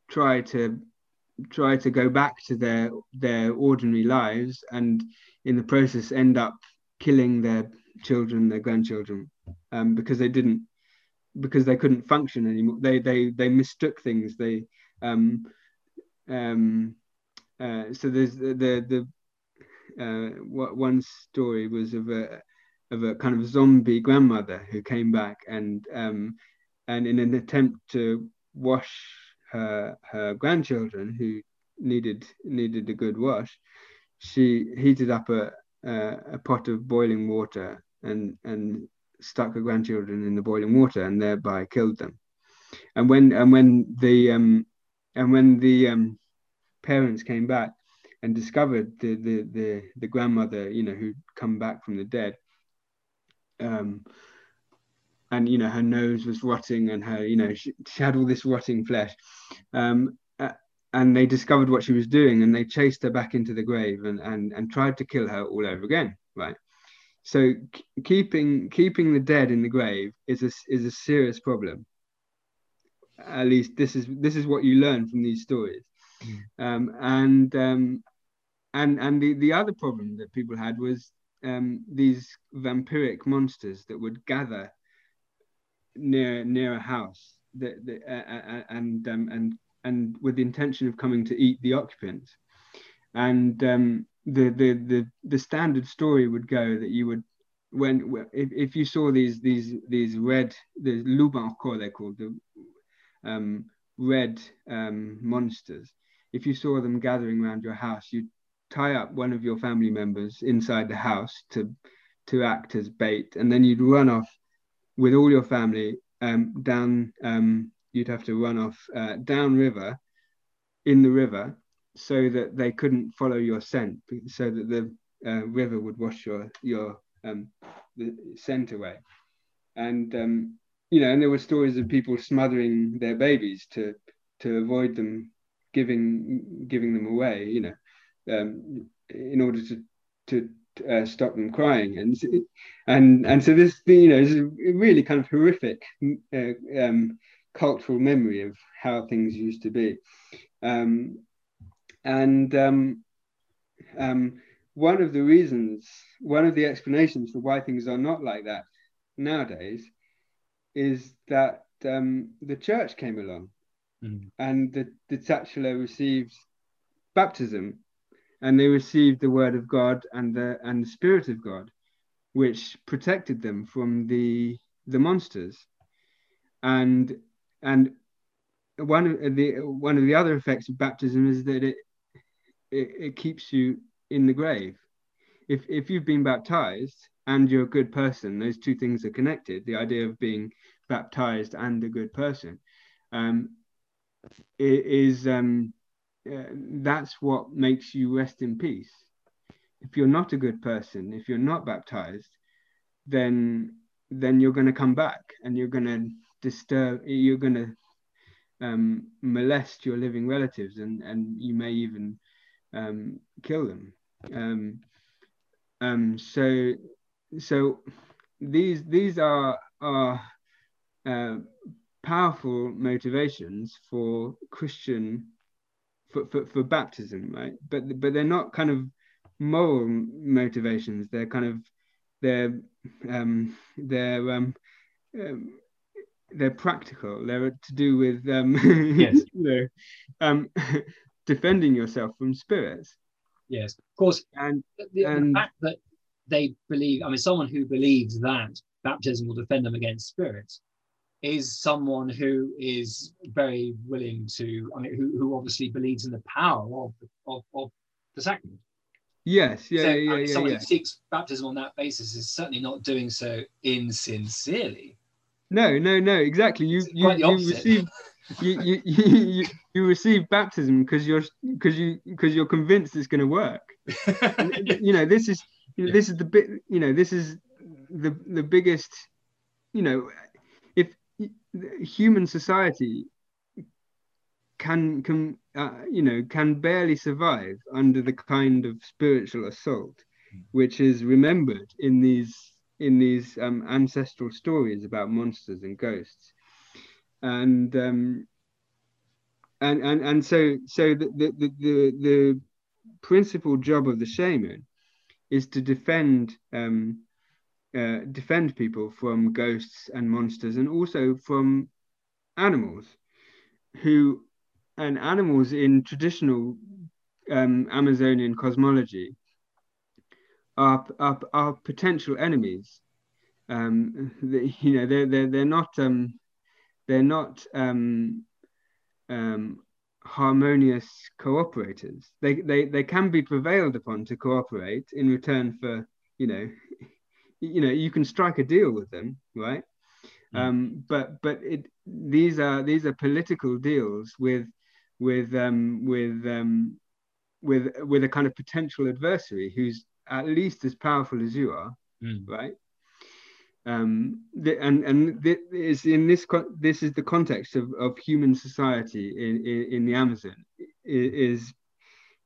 try to try to go back to their their ordinary lives, and in the process end up killing their children, their grandchildren, um, because they didn't because they couldn't function anymore. They they they mistook things. They um, um, uh, so there's the the, the uh, what one story was of a of a kind of zombie grandmother who came back and. Um, And in an attempt to wash her her grandchildren, who needed needed a good wash, she heated up a a, a pot of boiling water and and stuck her grandchildren in the boiling water and thereby killed them. And when and when the um, and when the um, parents came back and discovered the the the, the grandmother, you know, who'd come back from the dead. Um, And, you know, her nose was rotting and her, you know, she, she had all this rotting flesh. Um, uh, and they discovered what she was doing and they chased her back into the grave and, and, and tried to kill her all over again. Right. So keeping keeping the dead in the grave is a, is a serious problem. At least this is this is what you learn from these stories. Mm. Um, and um, and and the, the other problem that people had was um, these vampiric monsters that would gather near near a house that, that uh, and um, and and with the intention of coming to eat the occupants. And um, the, the the the standard story would go that you would, when if, if you saw these these these red, the loups-en-corps they're called, the um, red um, monsters, if you saw them gathering around your house, you'd tie up one of your family members inside the house to to act as bait, and then you'd run off with all your family um, down, um, you'd have to run off uh, down river, in the river, so that they couldn't follow your scent, so that the uh, river would wash your your um, the scent away. And um, you know, and there were stories of people smothering their babies to to avoid them giving giving them away, you know, um, in order to to. Uh, stop them crying, and and and so this, you know, is a really kind of horrific uh, um, cultural memory of how things used to be. Um, and um, um, one of the reasons, one of the explanations for why things are not like that nowadays, is that um, the church came along, mm. and the, the Tsáchila received baptism. And they received the word of God and the and the spirit of God, which protected them from the the monsters. And and one of the one of the other effects of baptism is that it it, it keeps you in the grave. If if you've been baptized and you're a good person, those two things are connected. The idea of being baptized and a good person um, is. Um, Uh, that's what makes you rest in peace. If you're not a good person, if you're not baptized, then then you're going to come back and you're going to disturb, you're going to um, molest your living relatives, and and you may even um, kill them. Um, um, so so these these are are uh, powerful motivations for Christian. For, for, for baptism, right? But but they're not kind of moral motivations, their kind of their um, their um, um, they're practical. They're to do with um, yes. you know, um, defending yourself from spirits. Yes, of course. And the, and the fact that they believe, I mean, someone who believes that baptism will defend them against spirits is someone who is very willing to, I mean, who, who obviously believes in the power of of, of the sacrament. Yes, yeah, so, yeah, I mean, yeah. Someone yeah. who seeks baptism on that basis is certainly not doing so insincerely. No, no, no, exactly. You you, you receive you, you, you, you receive baptism because you're because you because you're convinced it's going to work. You know, this is you know, yeah. this is the bit. You know, this is the the biggest. You know, if human society can can uh, you know can barely survive under the kind of spiritual assault which is remembered in these in these um, ancestral stories about monsters and ghosts, and um, and and and so so the the the, the principal job of the shaman is to defend um, uh, defend people from ghosts and monsters, and also from animals who. And animals in traditional um, Amazonian cosmology are, are, are potential enemies. Um, they, you know, they're they're they're not um, they're not um, um, harmonious cooperators. They they they can be prevailed upon to cooperate in return for you know you know you can strike a deal with them, right? Mm. Um, but but it these are these are political deals with. with um with um with with a kind of potential adversary who's at least as powerful as you are, mm. right? Um the, and and this is in this this is the context of, of human society in, in in the Amazon is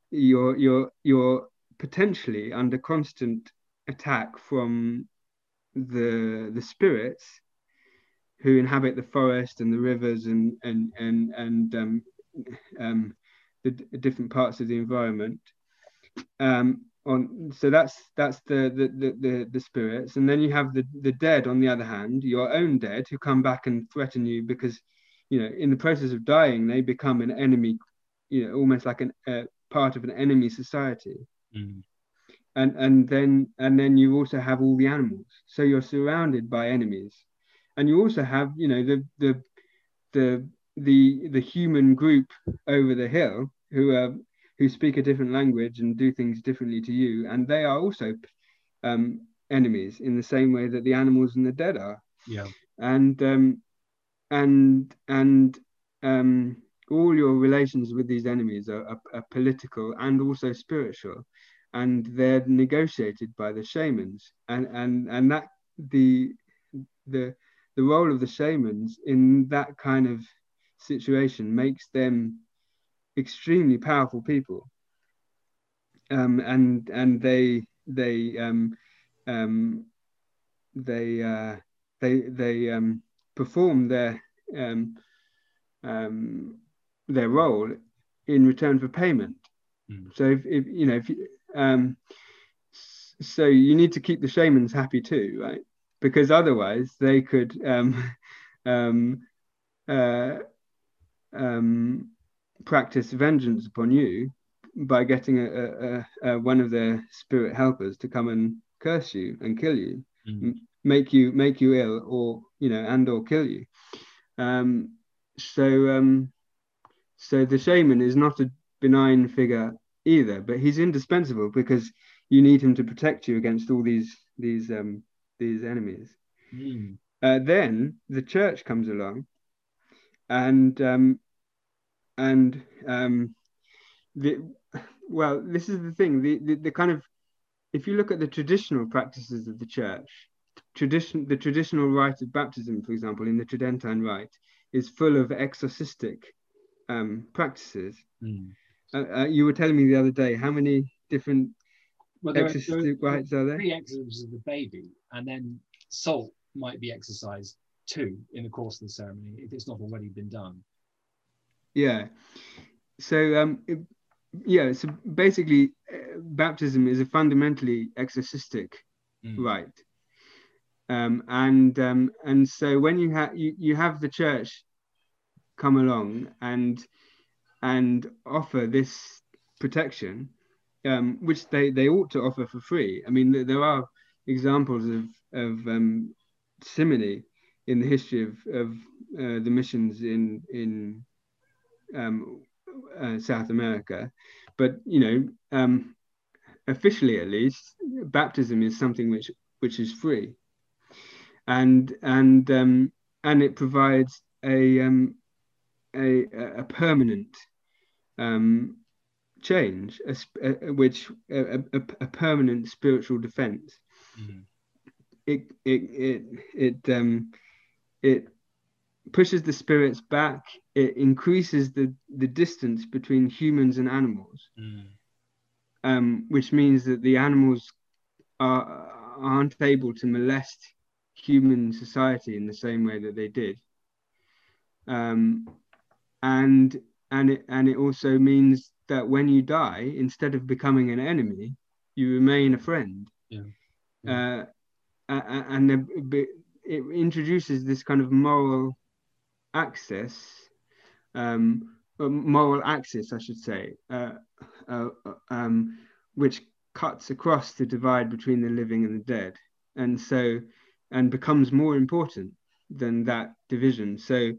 you're you're you're potentially under constant attack from the the spirits who inhabit the forest and the rivers and and and and um um the d different parts of the environment, um on so that's that's the the, the the the spirits, and then you have the the dead on the other hand, your own dead, who come back and threaten you because you know in the process of dying they become an enemy, you know almost like an uh, part of an enemy society. Mm. and and then and then you also have all the animals, so you're surrounded by enemies, and you also have you know the the the the the human group over the hill who uh, who speak a different language and do things differently to you, and they are also um enemies in the same way that the animals and the dead are. Yeah. And um and and um all your relations with these enemies are, are, are political and also spiritual, and they're negotiated by the shamans, and and and that the the the role of the shamans in that kind of situation makes them extremely powerful people, um, and and they they um, um, they uh, they they um, perform their um, um, their role in return for payment. Mm. So if, if you know if you, um, so you need to keep the shamans happy too, right? Because otherwise they could um, um, uh, um practice vengeance upon you by getting a, a, a, a one of their spirit helpers to come and curse you and kill you, mm-hmm. make you make you ill, or you know and or kill you. Um so um so the shaman is not a benign figure either, but he's indispensable because you need him to protect you against all these these um these enemies. Mm. Uh, then the church comes along, and um and um the well this is the thing, the, the the kind of if you look at the traditional practices of the church, tradition the traditional rite of baptism, for example, in the Tridentine rite, is full of exorcistic um practices. Mm. uh, uh, you were telling me the other day how many different well, there exorcistic are, there are, rites are there? Three exorcisms of the baby, and then salt might be exercised too in the course of the ceremony if it's not already been done. Yeah. So um it, yeah, so basically uh, baptism is a fundamentally exorcistic mm. rite. Um, and um, and so when you have you, you have the church come along and and offer this protection, um, which they, they ought to offer for free. I mean, th there are examples of of um, simony in the history of of uh, the missions in in um, uh, South America, but you know, um, officially at least, baptism is something which which is free. And and um, and it provides a um, a, a permanent um, change, a, a, which a, a, a permanent spiritual defence. Mm-hmm. It it it it um, it pushes the spirits back. It increases the the distance between humans and animals, mm. um, which means that the animals are aren't able to molest human society in the same way that they did, um, and and it and it also means that when you die, instead of becoming an enemy, you remain a friend. Yeah. Yeah. Uh, and it introduces this kind of moral access, um, moral axis, I should say, uh, uh, um, which cuts across the divide between the living and the dead, and so. And becomes more important than that division. So,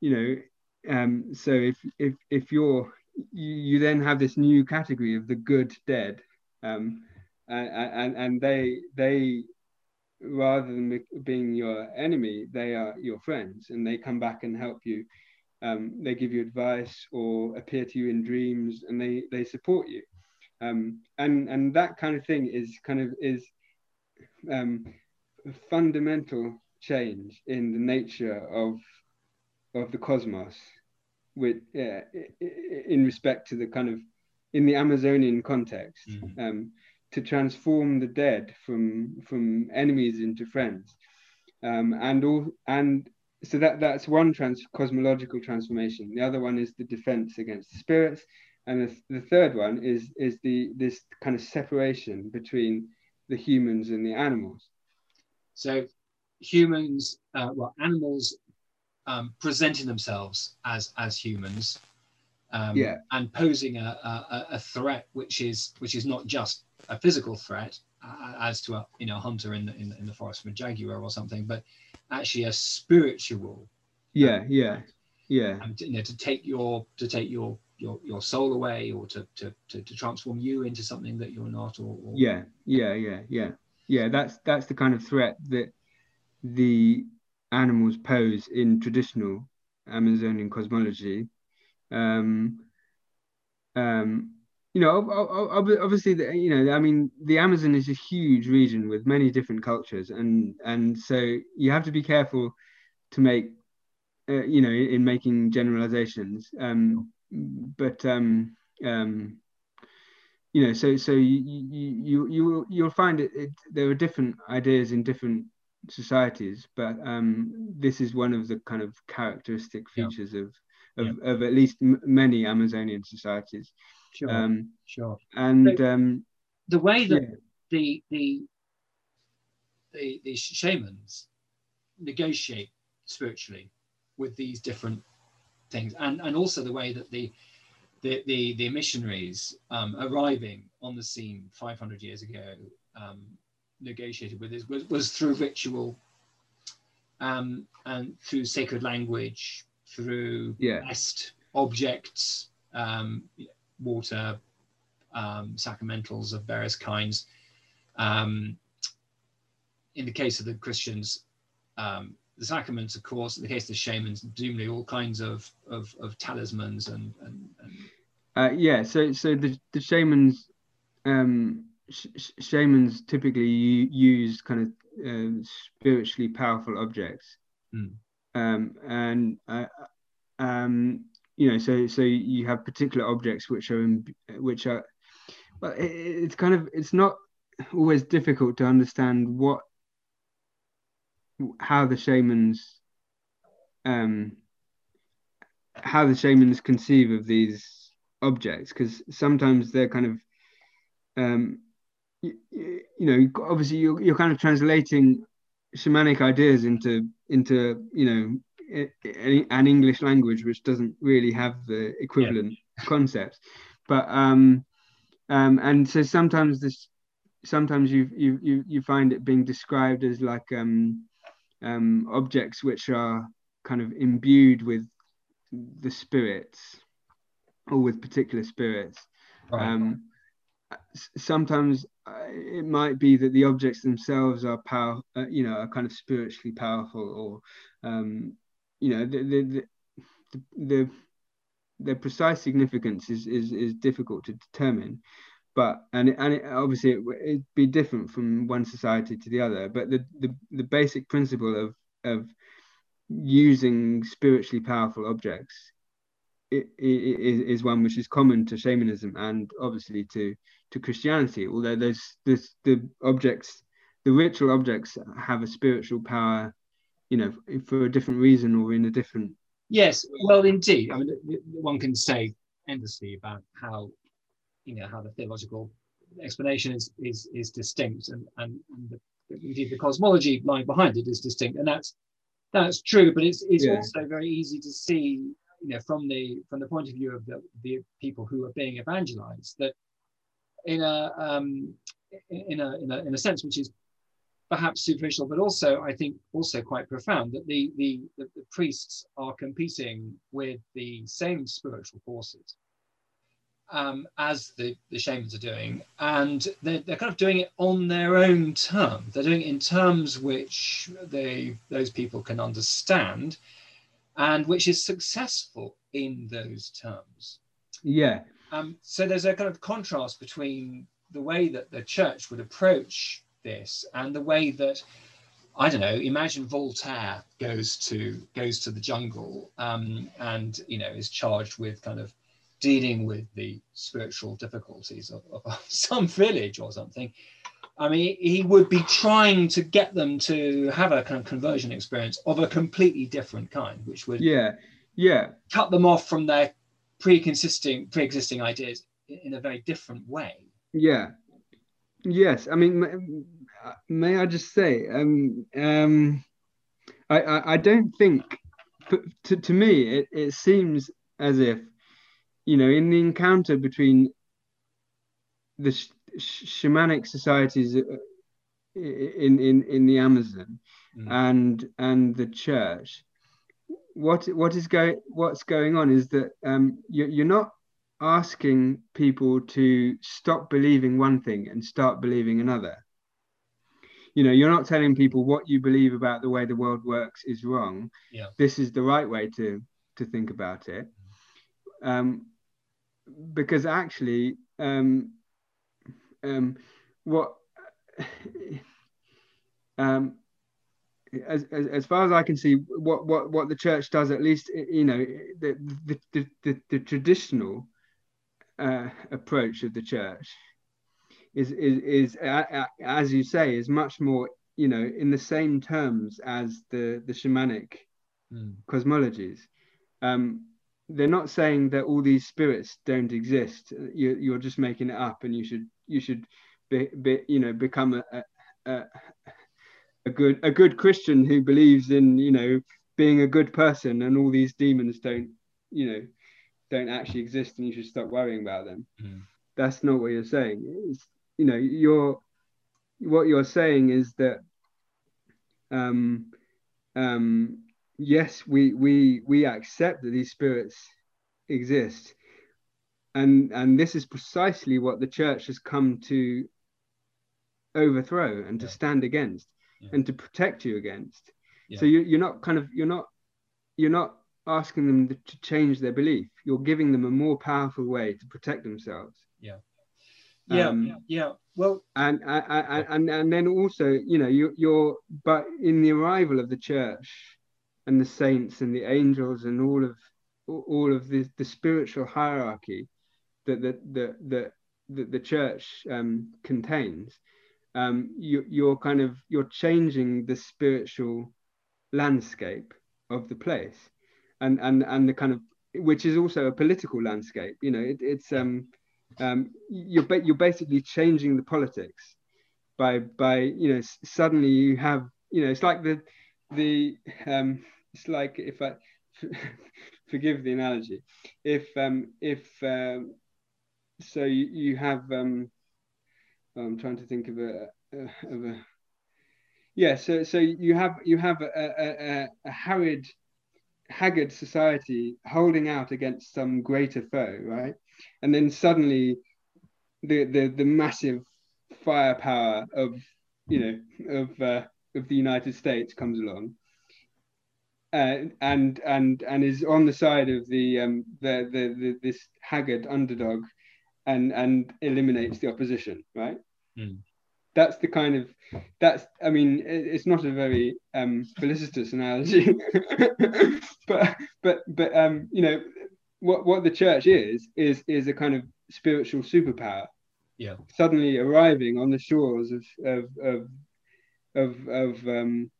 you know, um, so if if if you're you, you then have this new category of the good dead, um, and and they they rather than being your enemy, they are your friends, and they come back and help you. Um, they give you advice or appear to you in dreams, and they they support you. Um, and and that kind of thing is kind of is. Um, fundamental change in the nature of of the cosmos, with yeah, in respect to the kind of in the Amazonian context, mm. um, to transform the dead from from enemies into friends, um, and all and so that that's one trans cosmological transformation. The other one is the defense against the spirits, and the, the third one is is the this kind of separation between the humans and the animals. So humans, uh, well, animals um, presenting themselves as as humans, um, yeah. and posing a, a, a threat, which is which is not just a physical threat, uh, as to a you know hunter in the, in the in the forest from a jaguar or something, but actually a spiritual. Yeah, um, yeah, yeah. Um, to, you know, to take your to take your your your soul away, or to to to, to transform you into something that you're not. Or, or yeah, yeah, yeah, yeah. Yeah, that's that's the kind of threat that the animals pose in traditional Amazonian cosmology. Um, um, you know, obviously, the, you know, I mean, the Amazon is a huge region with many different cultures, and and so you have to be careful to make, uh, you know, in making generalizations. Um, but um, um, you know, so so you you you you you'll find it, it. There are different ideas in different societies, but um, this is one of the kind of characteristic features yeah. of of, yeah. of at least m many Amazonian societies. Sure, um, sure. And so, um, the way that yeah. the, the the the shamans negotiate spiritually with these different things, and and also the way that the The, the, the missionaries um, arriving on the scene five hundred years ago um, negotiated with this was, was through ritual um, and through sacred language, through yeah. blessed objects, um, water, um, sacramentals of various kinds. Um, in the case of the Christians, um, the sacraments, of course, in the case of the shamans, presumably all kinds of, of, of talismans and... and, and... Uh, yeah, so so the, the shamans um, sh shamans typically use kind of uh, spiritually powerful objects. Mm. Um, and, uh, um, you know, so so you have particular objects which are... In, which are well, it, it's kind of... It's not always difficult to understand what how the shamans um how the shamans conceive of these objects, because sometimes they're kind of, um, you, you know, obviously you're, you're kind of translating shamanic ideas into, into you know, an English language, which doesn't really have the equivalent yeah. concepts. But, um, um, and so sometimes this, sometimes you you you you find it being described as like um, um, objects which are kind of imbued with the spirits or with particular spirits. Oh. Um, sometimes it might be that the objects themselves are power, uh, you know, are kind of spiritually powerful, or um, you know, the the the, the their precise significance is is is difficult to determine. But and and it, obviously it, it'd be different from one society to the other. But the, the the basic principle of of using spiritually powerful objects is is one which is common to shamanism and obviously to to Christianity. Although those this the objects, the ritual objects, have a spiritual power, you know, for a different reason or in a different. Yes, well, indeed. I mean, one can say endlessly about how. You know how the theological explanation is is is distinct, and and, and the, indeed the cosmology lying behind it is distinct, and that's that's true. But it's it's yeah. also very easy to see, you know, from the from the point of view of the, the people who are being evangelized, that in a um in a, in a in a sense which is perhaps superficial, but also I think also quite profound, that the the, the, the priests are competing with the same spiritual forces. Um, as the, the shamans are doing, and they're, they're kind of doing it on their own terms. They're doing it in terms which they those people can understand, and which is successful in those terms. Yeah. Um, so there's a kind of contrast between the way that the church would approach this and the way that, I don't know, imagine Voltaire goes to goes to the jungle um, and you know is charged with kind of dealing with the spiritual difficulties of, of some village or something. I mean, he would be trying to get them to have a kind of conversion experience of a completely different kind, which would yeah, yeah. cut them off from their pre-existing pre-existing ideas in a very different way. Yeah, yes. I mean, may, may I just say, um, um, I, I, I don't think, to, to me, it, it seems as if, you know, in the encounter between the sh sh shamanic societies in in in the Amazon mm. and and the church, what what is going what's going on is that um, you, you're not asking people to stop believing one thing and start believing another. You know, you're not telling people what you believe about the way the world works is wrong. Yeah. This is the right way to to think about it. Um, because actually, um, um, what, um, as, as as far as I can see, what what what the church does, at least, you know, the the the, the traditional uh, approach of the church is is is uh, as you say, is much more, you know, in the same terms as the the shamanic mm. cosmologies. Um, They're not saying that all these spirits don't exist. You, you're just making it up, and you should you should be, be you know become a, a a good a good Christian who believes in you know being a good person, and all these demons don't you know don't actually exist, and you should stop worrying about them. Mm. That's not what you're saying. It's, you know you're what you're saying is that um um. yes, we we we accept that these spirits exist, and and this is precisely what the church has come to overthrow and yeah. to stand against yeah. and to protect you against. Yeah. So you, you're not kind of you're not you're not asking them to change their belief. You're giving them a more powerful way to protect themselves. Yeah, yeah, um, yeah, yeah. Well, and I, I, I, and and then also, you know, you, you're but in the arrival of the church and the saints and the angels and all of all of the, the spiritual hierarchy that the the the, the, the church um, contains, um, you, you're kind of you're changing the spiritual landscape of the place, and and and the kind of which is also a political landscape. You know, it, it's um, um, you're ba you're basically changing the politics by by you know suddenly you have you know it's like the the um, it's like if I forgive the analogy, if um, if um, so you, you have um, I'm trying to think of a of a yeah so so you have you have a, a, a harried. haggard society holding out against some greater foe, right? And then suddenly the the, the massive firepower of you know of uh, of the United States comes along uh, and and and is on the side of the um the, the the this haggard underdog and and eliminates the opposition, right? Mm. That's the kind of, that's, I mean, it's not a very um, felicitous analogy, but, but, but um, you know, what, what the church is, is, is a kind of spiritual superpower. Yeah. Suddenly arriving on the shores of, of, of, of, of, um,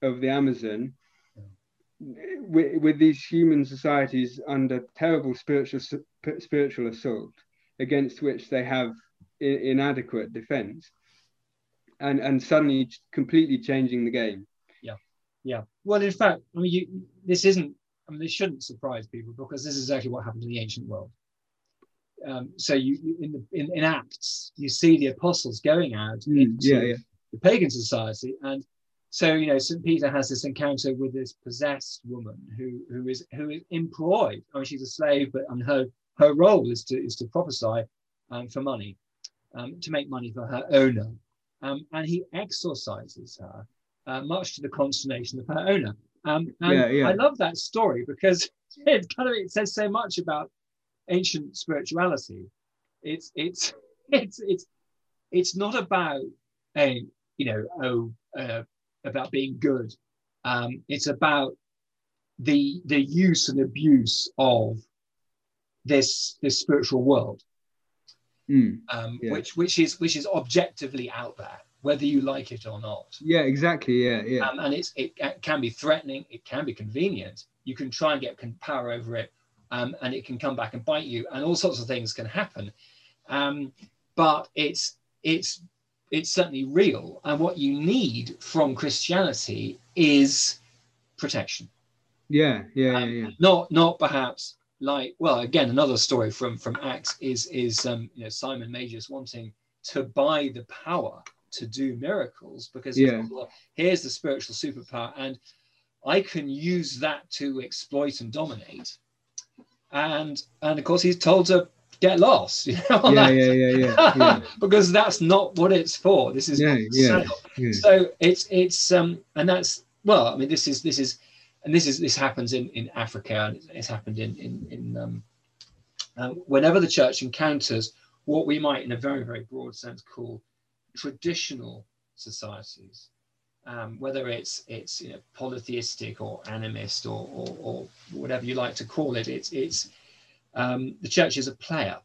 of the Amazon, yeah. with, with these human societies under terrible spiritual, spiritual assault against which they have in, inadequate defense. And, and suddenly completely changing the game. Yeah, yeah. Well, in fact, I mean, you, this isn't, I mean, this shouldn't surprise people, because this is exactly what happened in the ancient world. Um, so you, you in, the, in, in Acts, you see the apostles going out mm, into yeah, yeah. the pagan society. And so, you know, Saint Peter has this encounter with this possessed woman who, who, is, who is employed. I mean, she's a slave, but and her, her role is to, is to prophesy um, for money, um, to make money for her owner. Um, and he exorcises her, uh, much to the consternation of her owner. Um, and yeah, yeah. I love that story, because it kind of it says so much about ancient spirituality. It's it's it's it's it's not about a you know oh uh, about being good. Um, it's about the the use and abuse of this this spiritual world. Mm, um, yeah. Which which is which is objectively out there, whether you like it or not. Yeah, exactly. Yeah, yeah. Um, and it's it, it can be threatening. It can be convenient. You can try and get power over it, um, and it can come back and bite you, and all sorts of things can happen. Um, but it's it's it's certainly real. And what you need from Christianity is protection. Yeah, yeah, um, yeah, yeah. Not not perhaps. Like, well, again, another story from from Acts is is um, you know Simon Magus wanting to buy the power to do miracles, because yeah. well, here's the spiritual superpower, and I can use that to exploit and dominate. And and of course he's told to get lost, you know, yeah, yeah, yeah, yeah, yeah. because that's not what it's for. This is yeah, yeah, yeah. so it's it's um and that's well, I mean, this is this is. And this is this happens in, in Africa, and it's happened in in, in um, um, whenever the church encounters what we might, in a very very broad sense, call traditional societies, um, whether it's it's you know polytheistic or animist or, or or whatever you like to call it. It's it's um, the church is a player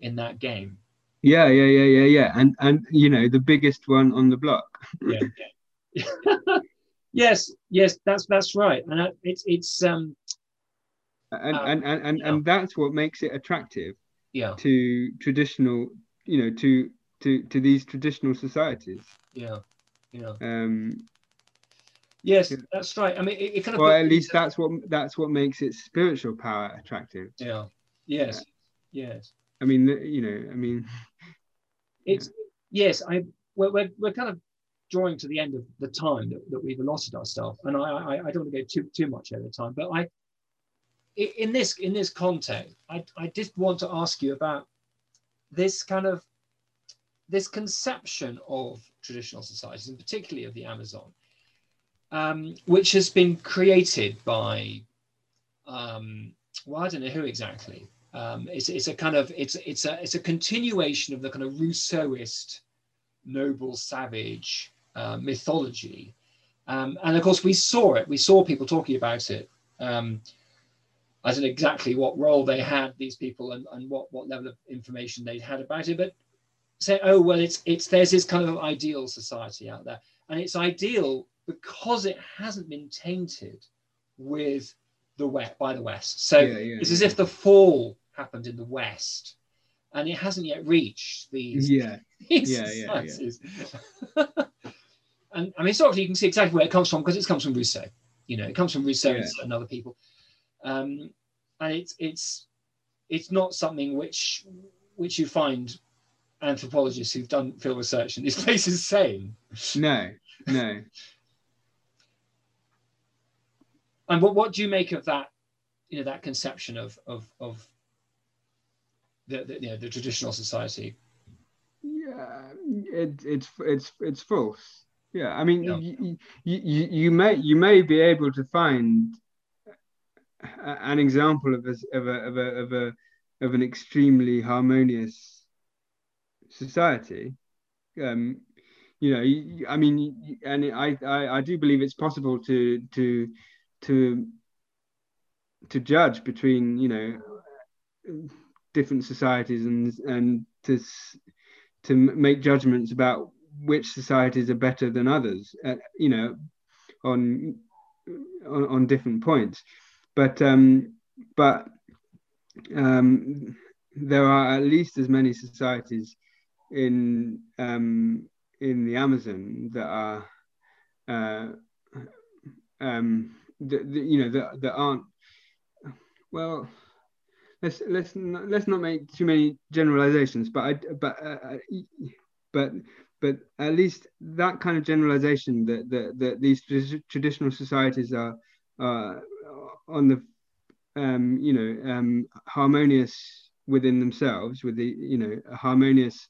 in that game. Yeah, yeah, yeah, yeah, yeah. And and you know the biggest one on the block. Yeah. yeah. Yes, yes, that's that's right, and it's it's um, and um, and and, and, yeah. and that's what makes it attractive, yeah, to traditional, you know, to to to these traditional societies. Yeah, yeah. Um, yes, that's right. I mean, it, it kind of. Well, at least that's what that's what makes its spiritual power attractive. Yeah. Yes. Uh, yes. I mean, you know, I mean. It's yeah. yes. I we're we're, we're kind of. drawing to the end of the time that, that we've allotted ourselves, and I, I, I don't want to go too too much over time, but I, in this in this context, I I did want to ask you about this kind of this conception of traditional societies, and particularly of the Amazon, um, which has been created by, um, well, I don't know who exactly. Um, it's it's a kind of it's it's a it's a continuation of the kind of Rousseauist noble savage. Uh, mythology, um, and of course we saw it. We saw people talking about it. Um, I don't know exactly what role they had, these people, and, and what what level of information they had about it. But say, oh well, it's it's there's this kind of ideal society out there, and it's ideal because it hasn't been tainted with the west, by the west. So yeah, yeah, it's yeah. as if the fall happened in the west, and it hasn't yet reached these yeah, these yeah, societies. Yeah, yeah. And I mean, sort of, you can see exactly where it comes from, because it comes from Rousseau. You know, it comes from Rousseau yeah. and other people, um, and it's it's it's not something which which you find anthropologists who've done field research in these places saying. No, no. And what, what do you make of that, you know, that conception of of of the, the you know the traditional society? Yeah, it, it's it's it's false. Yeah, I mean, yeah. You, you you may you may be able to find an example of a of a of a of, a, of an extremely harmonious society. Um, you know, you, I mean, and I, I I do believe it's possible to to to to judge between, you know, different societies and and to to make judgments about which societies are better than others, uh, you know, on, on on different points. But um, but um, there are at least as many societies in um, in the Amazon that are uh, um, that, that, you know, that that aren't well. Let's let's not, let's not make too many generalizations, but I but uh, but but at least that kind of generalization that that, that these traditional societies are uh, on the um, you know um, harmonious within themselves, with the you know a harmonious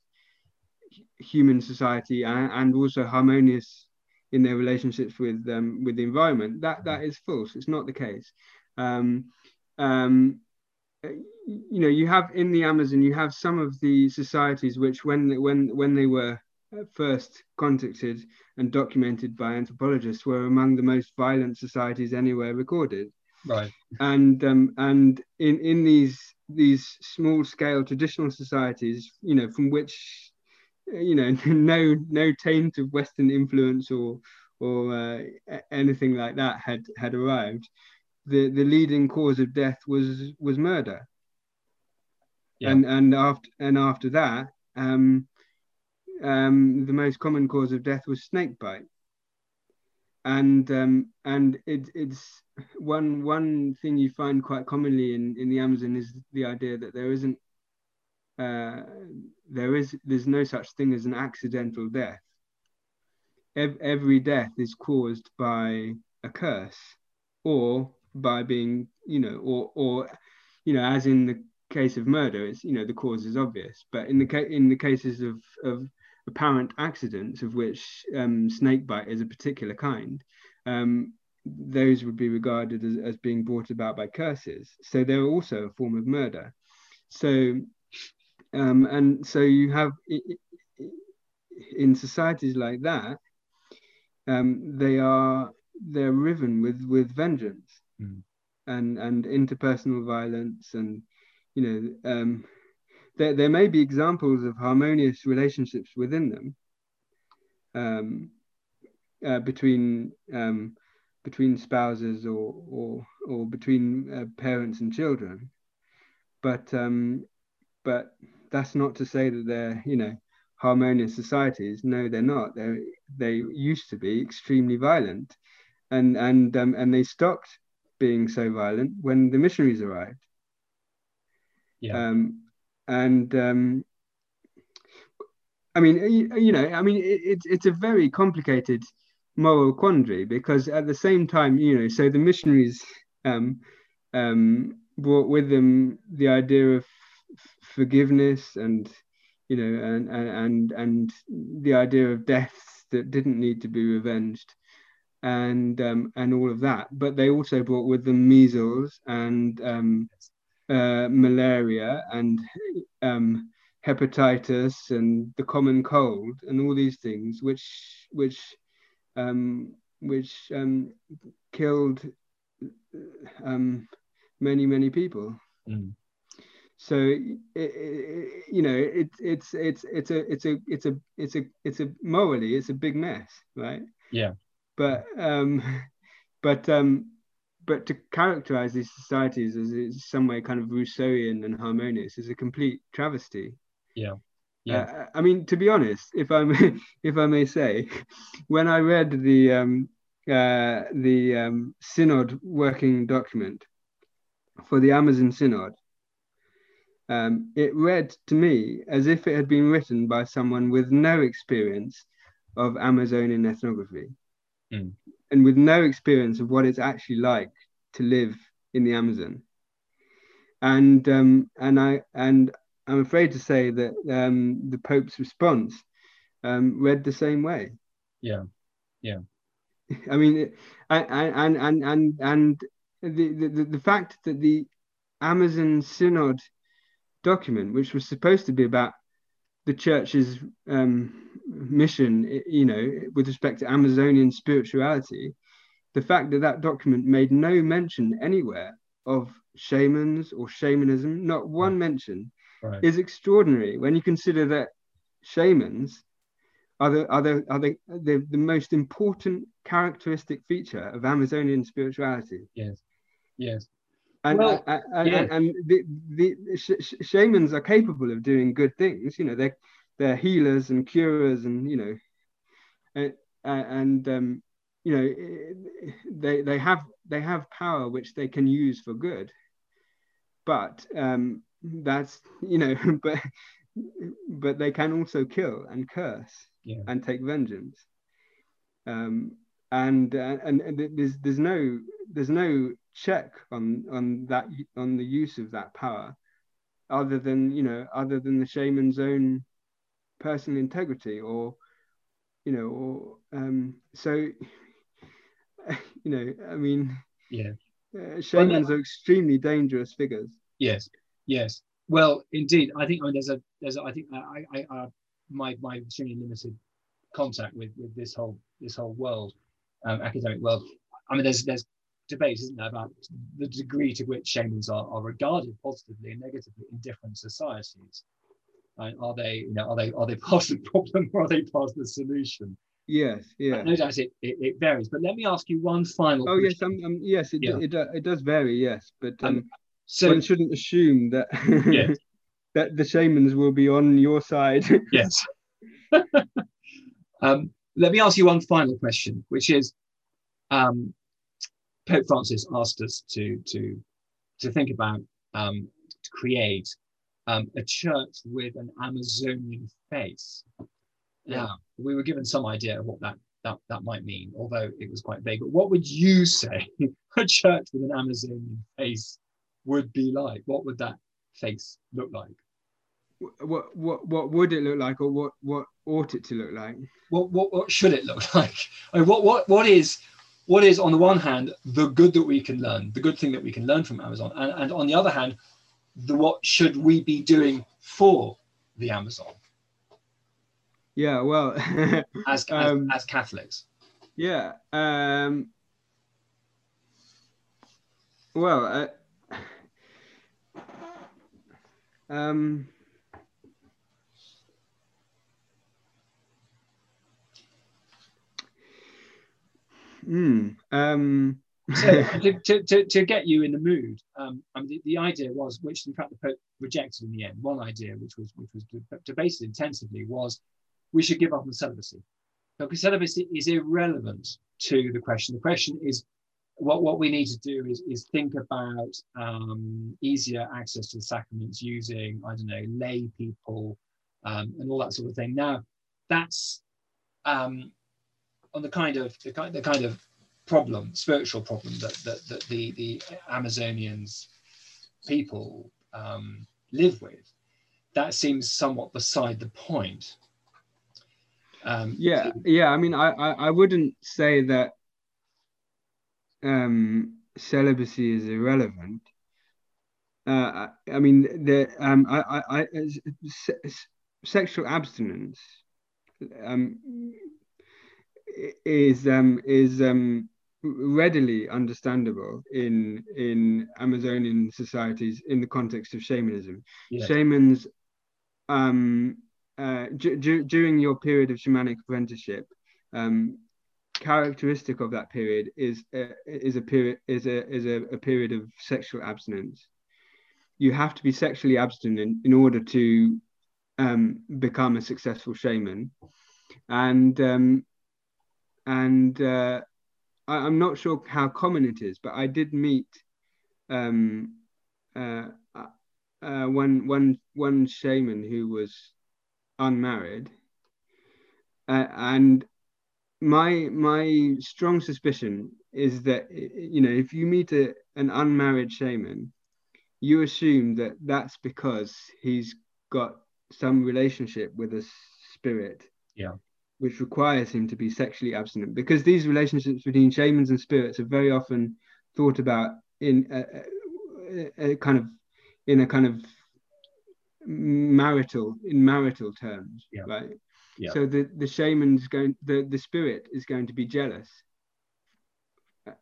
human society, and, and also harmonious in their relationships with um, with the environment. That that is false. It's not the case. Um, um, you know, you have in the Amazon, you have some of the societies which, when when when they were first contacted and documented by anthropologists, were among the most violent societies anywhere recorded. Right. And um, and in in these these small scale traditional societies, you know, from which, you know, no no taint of Western influence or or uh, anything like that had had arrived. The, the leading cause of death was was murder, yeah. and and after and after that, um, um, the most common cause of death was snake bite. And um, and it, it's one one thing you find quite commonly in, in the Amazon is the idea that there isn't uh, there is there's no such thing as an accidental death. Ev- every death is caused by a curse, or by being, you know, or, or, you know, as in the case of murder, it's, you know, the cause is obvious. But in the ca- in the cases of, of apparent accidents, of which um, snakebite is a particular kind, um, those would be regarded as, as being brought about by curses. So they're also a form of murder. So, um, and so you have, in societies like that, um, they are, they're riven with with vengeance, mm. and and interpersonal violence, and you know um there, there may be examples of harmonious relationships within them, um uh, between um between spouses or or or between uh, parents and children, but um but that's not to say that they're, you know, harmonious societies. No, they're not. They they used to be extremely violent. And and um, and they stopped being so violent when the missionaries arrived. Yeah. Um, and um, I mean, you, you know, I mean, it's it's a very complicated moral quandary, because at the same time, you know, so the missionaries um, um, brought with them the idea of f- forgiveness, and you know, and and and the idea of deaths that didn't need to be revenged. And um, and all of that, but they also brought with them measles and um, uh, malaria and um, hepatitis and the common cold and all these things, which which um, which um, killed um, many many people. Mm. So it, it, you know, it, it's it's it's a it's a it's a it's a it's a morally it's a big mess, right? Yeah. But um, but um, but to characterize these societies as in some way kind of Rousseauian and harmonious is a complete travesty. Yeah. Yeah. Uh, I mean, to be honest, if I may, if I may say, when I read the um, uh, the um, synod working document for the Amazon Synod, um, it read to me as if it had been written by someone with no experience of Amazonian ethnography, mm. and with no experience of what it's actually like to live in the Amazon. And um, and I and. I'm afraid to say that um, the Pope's response um, read the same way. Yeah, yeah. I mean, and and and and the, the the fact that the Amazon Synod document, which was supposed to be about the Church's um, mission, you know, with respect to Amazonian spirituality, the fact that that document made no mention anywhere of shamans or shamanism, not one mention. Right. Is extraordinary when you consider that shamans are the are the are the, the the most important characteristic feature of Amazonian spirituality. Yes, yes. And well, I, I, yes. and, and the, the sh sh shamans are capable of doing good things. You know, they're they're healers and curers, and you know, and, and um, you know, they they have they have power which they can use for good, but. Um, That's you know, but but they can also kill and curse yeah. and take vengeance, um, and uh, and, and there's there's no there's no check on on that on the use of that power, other than you know other than the shaman's own personal integrity or you know or um, so you know I mean yeah uh, shamans well, are extremely dangerous figures. Yes. Yes, well, indeed. I think I mean, there's a there's a, I think I, I, I my my extremely limited contact with with this whole this whole world, um, academic world. I mean, there's there's debates, isn't there, about the degree to which shamans are, are regarded positively and negatively in different societies. And are they you know are they are they part of the problem or are they part of the solution? Yes, yeah. No doubt it, it it varies. But let me ask you one final. Oh question. yes, um, um, yes, it, yeah. it it it does vary. Yes, but. Um, um, So one shouldn't assume that yes. that the shamans will be on your side. Yes. um, let me ask you one final question, which is um, Pope Francis asked us to to to think about um, to create um, a church with an Amazonian face. Yeah, now, we were given some idea of what that that that might mean, although it was quite vague. But what would you say a church with an Amazonian face would be like? What would that face look like? What what what would it look like, or what what ought it to look like? What what what should it look like? I mean, what what what is what is on the one hand the good that we can learn, the good thing that we can learn from Amazon, and, and on the other hand, the what should we be doing for the Amazon? Yeah, well, as, um, as as Catholics. Yeah. Um, well. I, Um, mm, um. So to, to, to get you in the mood, um, I mean, the, the idea was, which in fact the Pope rejected in the end, one idea which was which was debated intensively was we should give up on celibacy, because celibacy is irrelevant to the question. The question is. What, what we need to do is, is think about um, easier access to the sacraments using, I don't know, lay people um, and all that sort of thing. Now, that's um, on the kind of the kind, the kind of problem, spiritual problem that, that, that the, the Amazonians people um, live with. That seems somewhat beside the point. Um, yeah, yeah. I mean, I, I, I wouldn't say that Um, celibacy is irrelevant. Uh, I, I mean, the um, I, I, I se sexual abstinence um, is um, is um, readily understandable in in Amazonian societies in the context of shamanism. Yes. Shamans um, uh, during your period of shamanic apprenticeship. Um, characteristic of that period is uh, is a period is a is a, a period of sexual abstinence. You have to be sexually abstinent in order to um, become a successful shaman, and um, and uh, I, I'm not sure how common it is, but I did meet um, uh, uh, one one one shaman who was unmarried, uh, and my my strong suspicion is that, you know, if you meet a, an unmarried shaman, you assume that that's because he's got some relationship with a spirit, yeah, which requires him to be sexually abstinent, because these relationships between shamans and spirits are very often thought about in a, a, a kind of in a kind of marital in marital terms, yeah. Right? Yeah. So the the shaman's going, the the spirit is going to be jealous,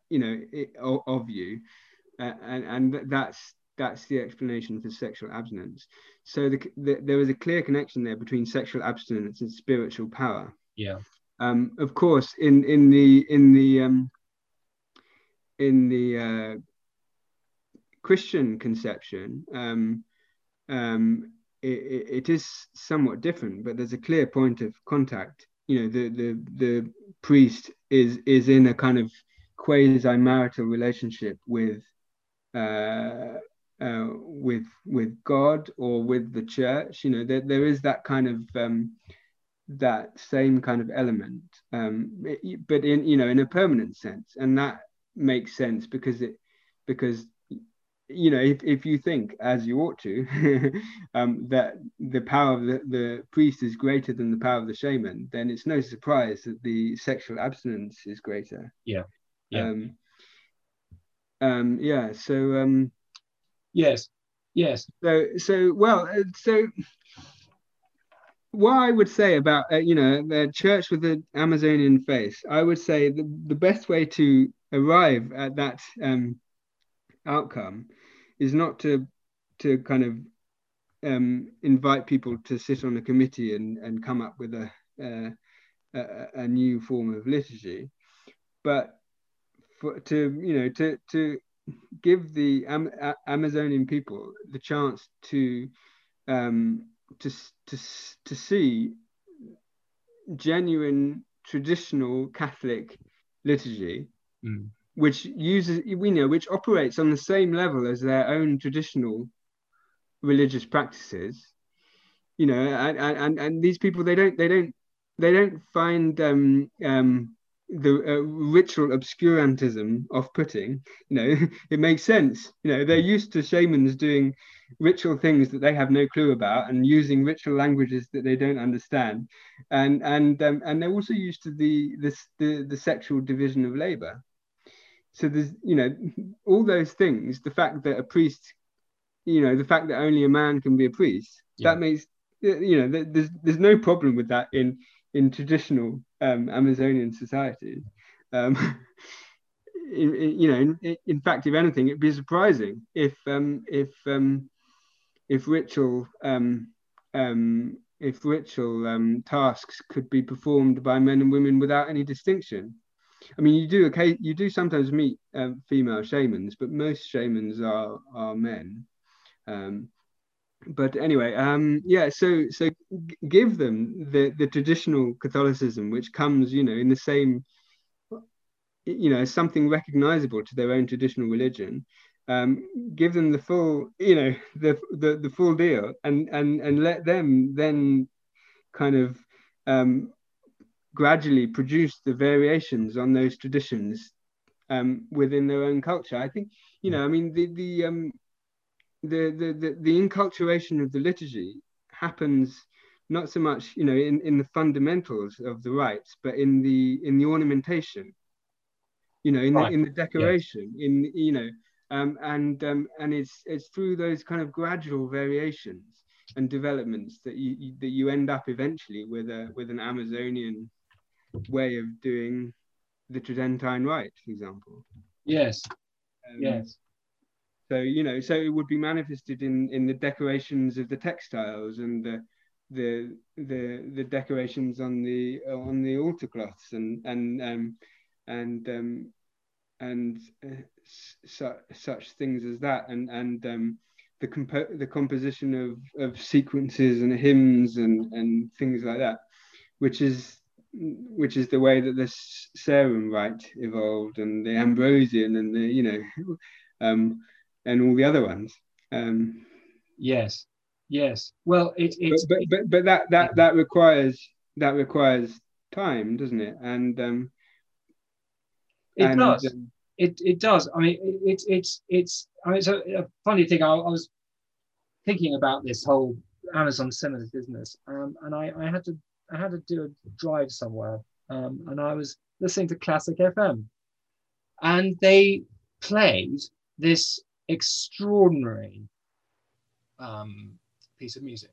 you know, it, of, of you, uh, and and that's that's the explanation for sexual abstinence. So the, the, there is a clear connection there between sexual abstinence and spiritual power. Yeah. Um. Of course, in in the in the um. In the uh, Christian conception, um, um. It, it is somewhat different, but there's a clear point of contact. You know, the the the priest is is in a kind of quasi-marital relationship with uh, uh, with with God or with the church. You know, there there is that kind of um, that same kind of element, um, but in you know in a permanent sense, and that makes sense because it because. You know, if, if you think, as you ought to, um, that the power of the, the priest is greater than the power of the shaman, then it's no surprise that the sexual abstinence is greater. Yeah. Yeah. Um, um, yeah. So. Um, yes. Yes. So so well so. What I would say about uh, you know the church with the Amazonian face, I would say the the best way to arrive at that um, outcome is not to to kind of um, invite people to sit on a committee and, and come up with a, uh, a a new form of liturgy, but for, to you know to to give the Am A Amazonian people the chance to um, to to to see genuine traditional Catholic liturgy. Mm. Which uses, we know, which operates on the same level as their own traditional religious practices, you know, and and, and these people they don't they don't they don't find um, um, the uh, ritual obscurantism off-putting. You know, it makes sense. You know, they're used to shamans doing ritual things that they have no clue about and using ritual languages that they don't understand, and and um, and they're also used to the this the the sexual division of labor. So there's, you know, all those things, the fact that a priest, you know, the fact that only a man can be a priest, yeah. That makes, you know, there's there's no problem with that in, in traditional um, Amazonian society. Um, in, in, you know, in, in fact, if anything, it'd be surprising if, um, if, um, if ritual, um, um, if ritual um, tasks could be performed by men and women without any distinction. I mean, you do okay. You do sometimes meet um, female shamans, but most shamans are are men. Um, but anyway, um, yeah. So so give them the the traditional Catholicism, which comes, you know, in the same, you know, something recognizable to their own traditional religion. Um, give them the full, you know, the the the full deal, and and and let them then kind of. Um, gradually produce the variations on those traditions um, within their own culture. I think, you know, I mean, the the, um, the the the the enculturation of the liturgy happens not so much, you know, in, in the fundamentals of the rites, but in the in the ornamentation, you know, in right. the, in the decoration, yeah. in you know, um, and um, and it's it's through those kind of gradual variations and developments that you, you that you end up eventually with a with an Amazonian way of doing the Tridentine rite, for example. Yes. Um, yes. So you know, so it would be manifested in in the decorations of the textiles and the the the the decorations on the on the altar cloths and and um, and um, and uh, su such things as that, and and um, the compo the composition of of sequences and hymns and and things like that, which is which is the way that the Sarum rite evolved, and the Ambrosian, and the you know, um, and all the other ones. Um, yes, yes. Well, it, it's but, but but but that that that requires that requires time, doesn't it? And um, it and, does. Um, it it does. I mean, it's it's it's. I mean, it's a, a funny thing. I, I was thinking about this whole Amazon Sinners business, um, and I, I had to. I had to do a drive somewhere, um, and I was listening to Classic F M, and they played this extraordinary um, piece of music,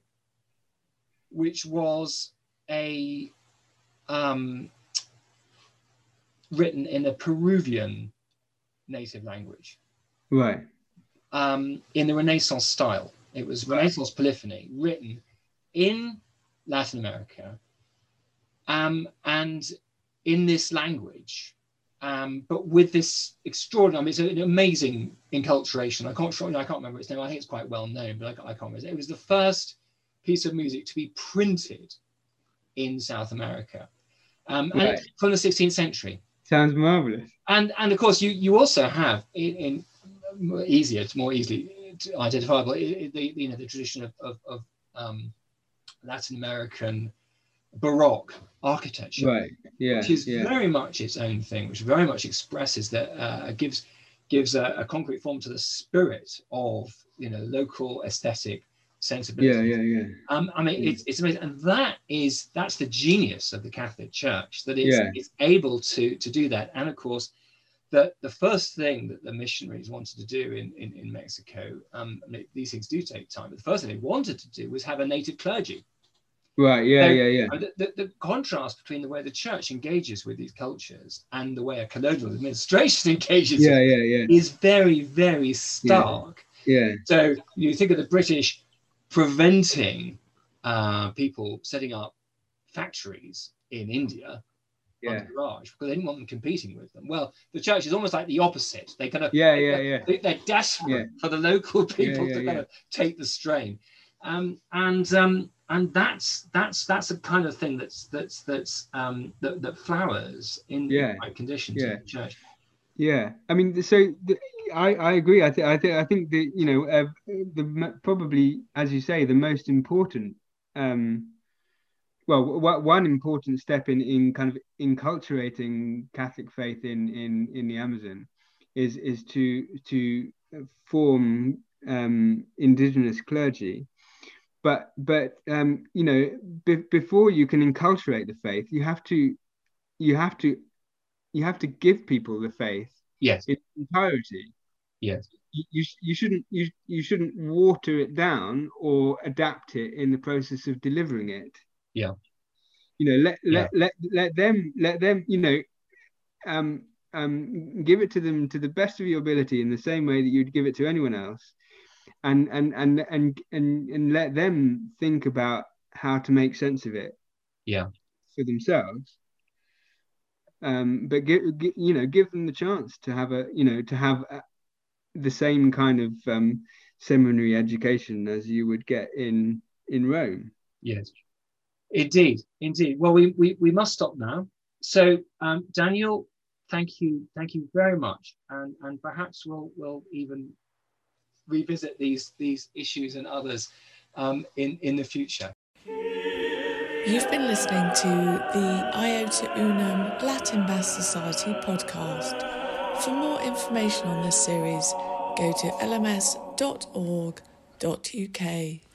which was a um, written in a Peruvian native language, right? Um, in the Renaissance style. It was Renaissance polyphony, written in Latin America. Um, and in this language, um, but with this extraordinary, I mean, it's an amazing enculturation. I can't, I can't remember its name. I think it's quite well known, but I, I can't remember. It was the first piece of music to be printed in South America, um, and right. from the sixteenth century. Sounds marvelous. And and of course, you you also have in, in easier, it's more easily identifiable. The, the you know the tradition of of, of um, Latin American Baroque architecture, right? Yeah, which is yeah. very much its own thing, which very much expresses that uh, gives gives a, a concrete form to the spirit of you know local aesthetic sensibility. Yeah, yeah, yeah. Um, I mean, yeah. it's it's amazing, and that is that's the genius of the Catholic Church, that it's yeah. it's able to to do that. And of course, the the first thing that the missionaries wanted to do in in, in Mexico, um, these things do take time. But the first thing they wanted to do was have a native clergy. Right, yeah, so, yeah, yeah. The, the, the contrast between the way the church engages with these cultures and the way a colonial administration engages yeah, yeah, yeah. is very, very stark. Yeah. yeah. So you think of the British preventing uh, people setting up factories in India yeah. on the garage because they didn't want them competing with them. Well, the church is almost like the opposite. They kind of yeah, yeah, they're, yeah. They, they're desperate yeah. for the local people yeah, yeah, to kind yeah. of take the strain, um, and. Um, And that's that's that's the kind of thing that's that's that's um, that, that flowers in yeah. the right conditions yeah. in the church. Yeah, I mean, so the, I I agree. I think I think I think that you know uh, the probably as you say the most important, um, well, w one important step in in kind of enculturating Catholic faith in in in the Amazon is is to to form um, indigenous clergy. But but um, you know be before you can enculturate the faith, you have to you have to you have to give people the faith. Yes. In entirety. Yes. You you, you shouldn't you you shouldn't water it down or adapt it in the process of delivering it. Yeah. You know let let yeah. let, let them let them you know um um give it to them to the best of your ability in the same way that you'd give it to anyone else. And and and and and and let them think about how to make sense of it, yeah, for themselves. Um, but give, give, you know, give them the chance to have a you know to have a, the same kind of um, seminary education as you would get in in Rome. Yes, indeed, indeed. Well, we we we must stop now. So, um, Daniel, thank you, thank you very much, and and perhaps we'll we'll even revisit these these issues and others um, in, in the future. You've been listening to the Iota Unum Latin Mass Society podcast. For more information on this series, go to l m s dot org dot u k.